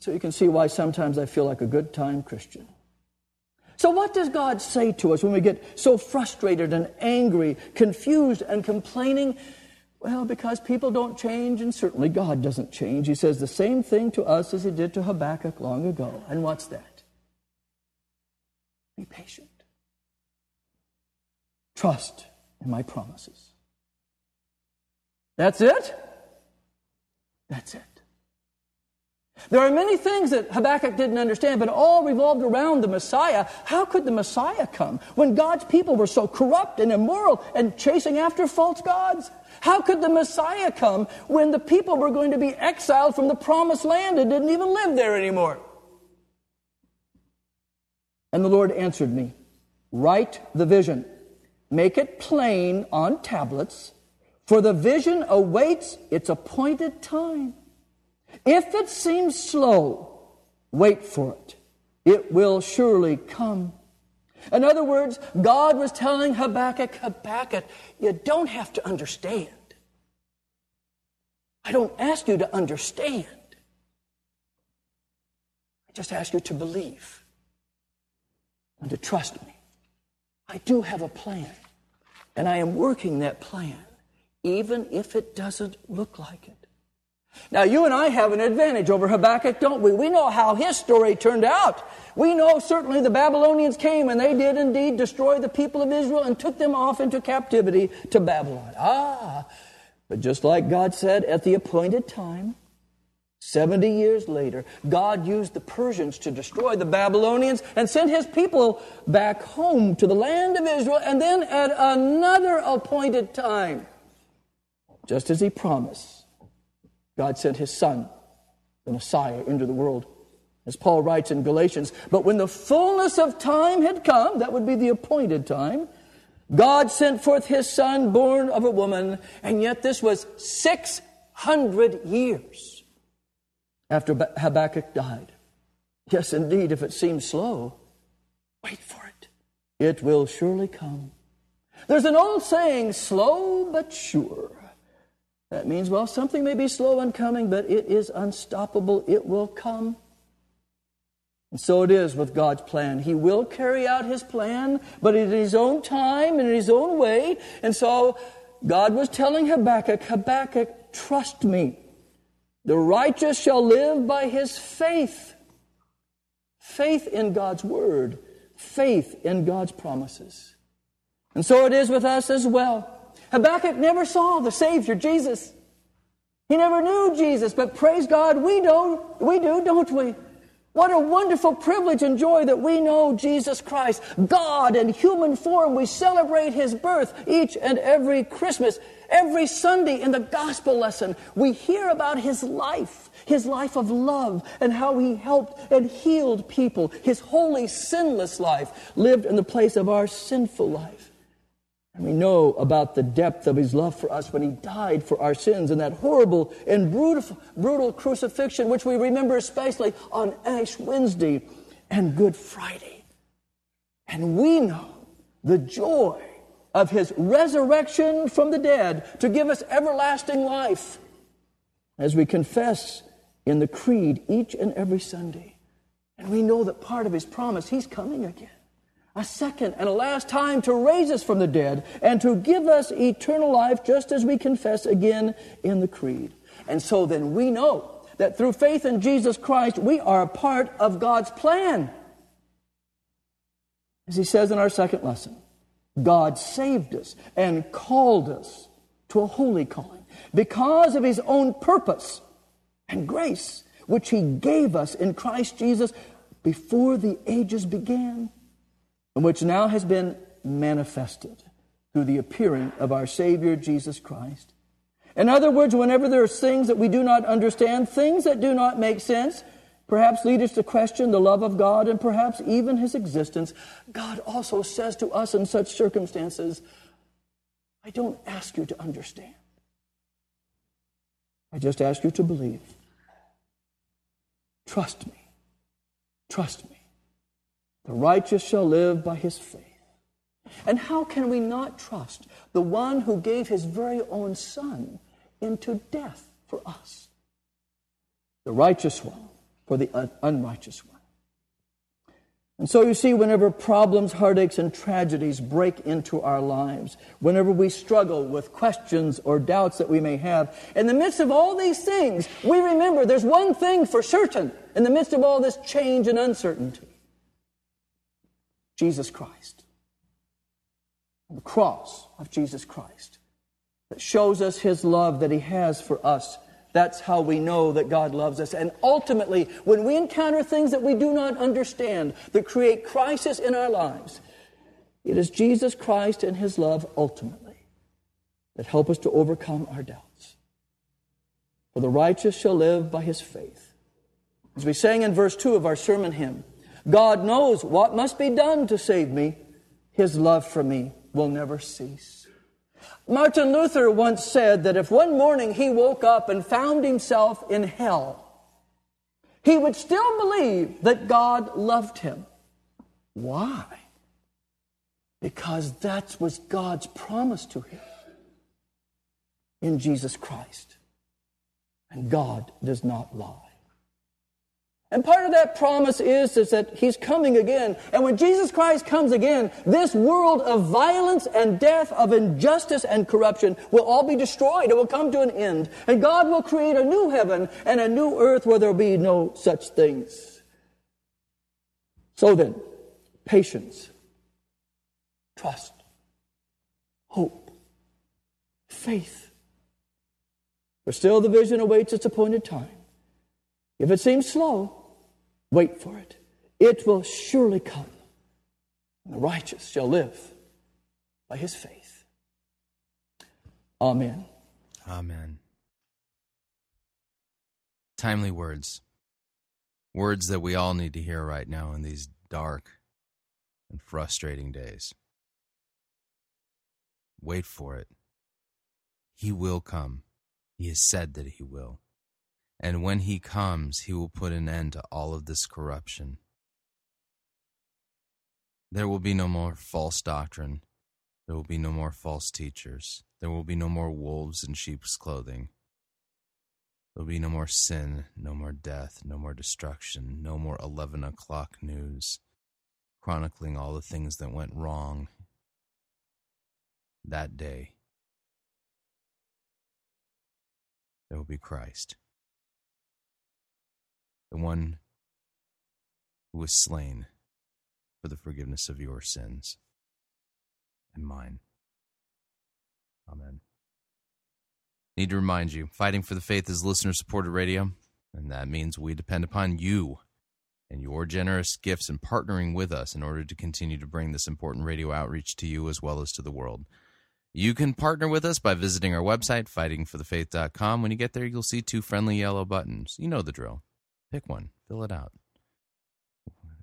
So you can see why sometimes I feel like a good time Christian. So what does God say to us when we get so frustrated and angry, confused and complaining? Well, because people don't change, and certainly God doesn't change. He says the same thing to us as He did to Habakkuk long ago. And what's that? Be patient. Trust in my promises. That's it? That's it. There are many things that Habakkuk didn't understand, but all revolved around the Messiah. How could the Messiah come when God's people were so corrupt and immoral and chasing after false gods? How could the Messiah come when the people were going to be exiled from the promised land and didn't even live there anymore? And the Lord answered me, "Write the vision, make it plain on tablets, for the vision awaits its appointed time. If it seems slow, wait for it. It will surely come." In other words, God was telling Habakkuk, Habakkuk, you don't have to understand. I don't ask you to understand. I just ask you to believe and to trust me. I do have a plan, and I am working that plan, even if it doesn't look like it. Now, you and I have an advantage over Habakkuk, don't we? We know how his story turned out. We know certainly the Babylonians came, and they did indeed destroy the people of Israel and took them off into captivity to Babylon. Ah, but just like God said, at the appointed time, seventy years later, God used the Persians to destroy the Babylonians and sent His people back home to the land of Israel, and then at another appointed time, just as He promised, God sent His Son, the Messiah, into the world. As Paul writes in Galatians, "But when the fullness of time had come," that would be the appointed time, "God sent forth His Son, born of a woman," and yet this was six hundred years after Habakkuk died. Yes, indeed, if it seems slow, wait for it. It will surely come. There's an old saying, slow but sure. That means, well, something may be slow in coming, but it is unstoppable. It will come. And so it is with God's plan. He will carry out His plan, but in His own time and in His own way. And so God was telling Habakkuk, Habakkuk, trust me. The righteous shall live by his faith. Faith in God's word. Faith in God's promises. And so it is with us as well. Habakkuk never saw the Savior, Jesus. He never knew Jesus, but praise God, we do, we do, don't we? What a wonderful privilege and joy that we know Jesus Christ, God in human form. We celebrate his birth each and every Christmas. Every Sunday in the gospel lesson, we hear about his life, his life of love, and how he helped and healed people. His holy, sinless life lived in the place of our sinful life. And we know about the depth of his love for us when he died for our sins in that horrible and brutal, brutal crucifixion, which we remember especially on Ash Wednesday and Good Friday. And we know the joy of his resurrection from the dead to give us everlasting life, as we confess in the creed each and every Sunday. And we know that part of his promise, he's coming again, a second and a last time to raise us from the dead and to give us eternal life, just as we confess again in the creed. And so then we know that through faith in Jesus Christ, we are a part of God's plan. As he says in our second lesson, God saved us and called us to a holy calling because of his own purpose and grace, which he gave us in Christ Jesus before the ages began, and which now has been manifested through the appearing of our Savior, Jesus Christ. In other words, whenever there are things that we do not understand, things that do not make sense, perhaps lead us to question the love of God and perhaps even his existence, God also says to us in such circumstances, I don't ask you to understand. I just ask you to believe. Trust me. Trust me. The righteous shall live by his faith. And how can we not trust the one who gave his very own son into death for us? The righteous one for the un- unrighteous one. And so you see, whenever problems, heartaches, and tragedies break into our lives, whenever we struggle with questions or doubts that we may have, in the midst of all these things, we remember there's one thing for certain in the midst of all this change and uncertainty. Jesus Christ. The cross of Jesus Christ that shows us his love that he has for us. That's how we know that God loves us. And ultimately, when we encounter things that we do not understand, that create crisis in our lives, it is Jesus Christ and his love ultimately that help us to overcome our doubts. For the righteous shall live by his faith. As we sang in verse two of our sermon hymn, God knows what must be done to save me. His love for me will never cease. Martin Luther once said that if one morning he woke up and found himself in hell, he would still believe that God loved him. Why? Because that was God's promise to him in Jesus Christ. And God does not lie. And part of that promise is, is that he's coming again. And when Jesus Christ comes again, this world of violence and death, of injustice and corruption will all be destroyed. It will come to an end. And God will create a new heaven and a new earth where there will be no such things. So then, patience, trust, hope, faith. For still the vision awaits its appointed time. If it seems slow, wait for it. It will surely come. And the righteous shall live by his faith. Amen. Amen. Timely words. Words that we all need to hear right now in these dark and frustrating days. Wait for it. He will come. He has said that he will. And when he comes, he will put an end to all of this corruption. There will be no more false doctrine. There will be no more false teachers. There will be no more wolves in sheep's clothing. There will be no more sin, no more death, no more destruction, no more eleven o'clock news chronicling all the things that went wrong that day. There will be Christ. The one who was slain for the forgiveness of your sins and mine. Amen. Need to remind you, Fighting for the Faith is listener-supported radio, and that means we depend upon you and your generous gifts and partnering with us in order to continue to bring this important radio outreach to you as well as to the world. You can partner with us by visiting our website, fighting for the faith dot com. When you get there, you'll see two friendly yellow buttons. You know the drill. Pick one. Fill it out.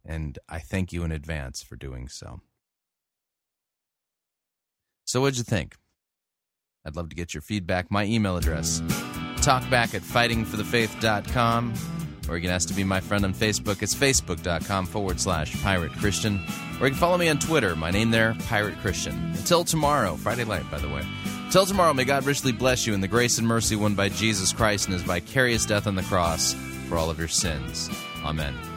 And I thank you in advance for doing so. So what'd you think? I'd love to get your feedback. My email address, talkback at fighting for the faith dot com. Or you can ask to be my friend on Facebook. It's facebook.com forward slash Pirate Christian. Or you can follow me on Twitter. My name there, Pirate Christian. Until tomorrow, Friday night, by the way. Until tomorrow, may God richly bless you in the grace and mercy won by Jesus Christ and his vicarious death on the cross for all of your sins. Amen.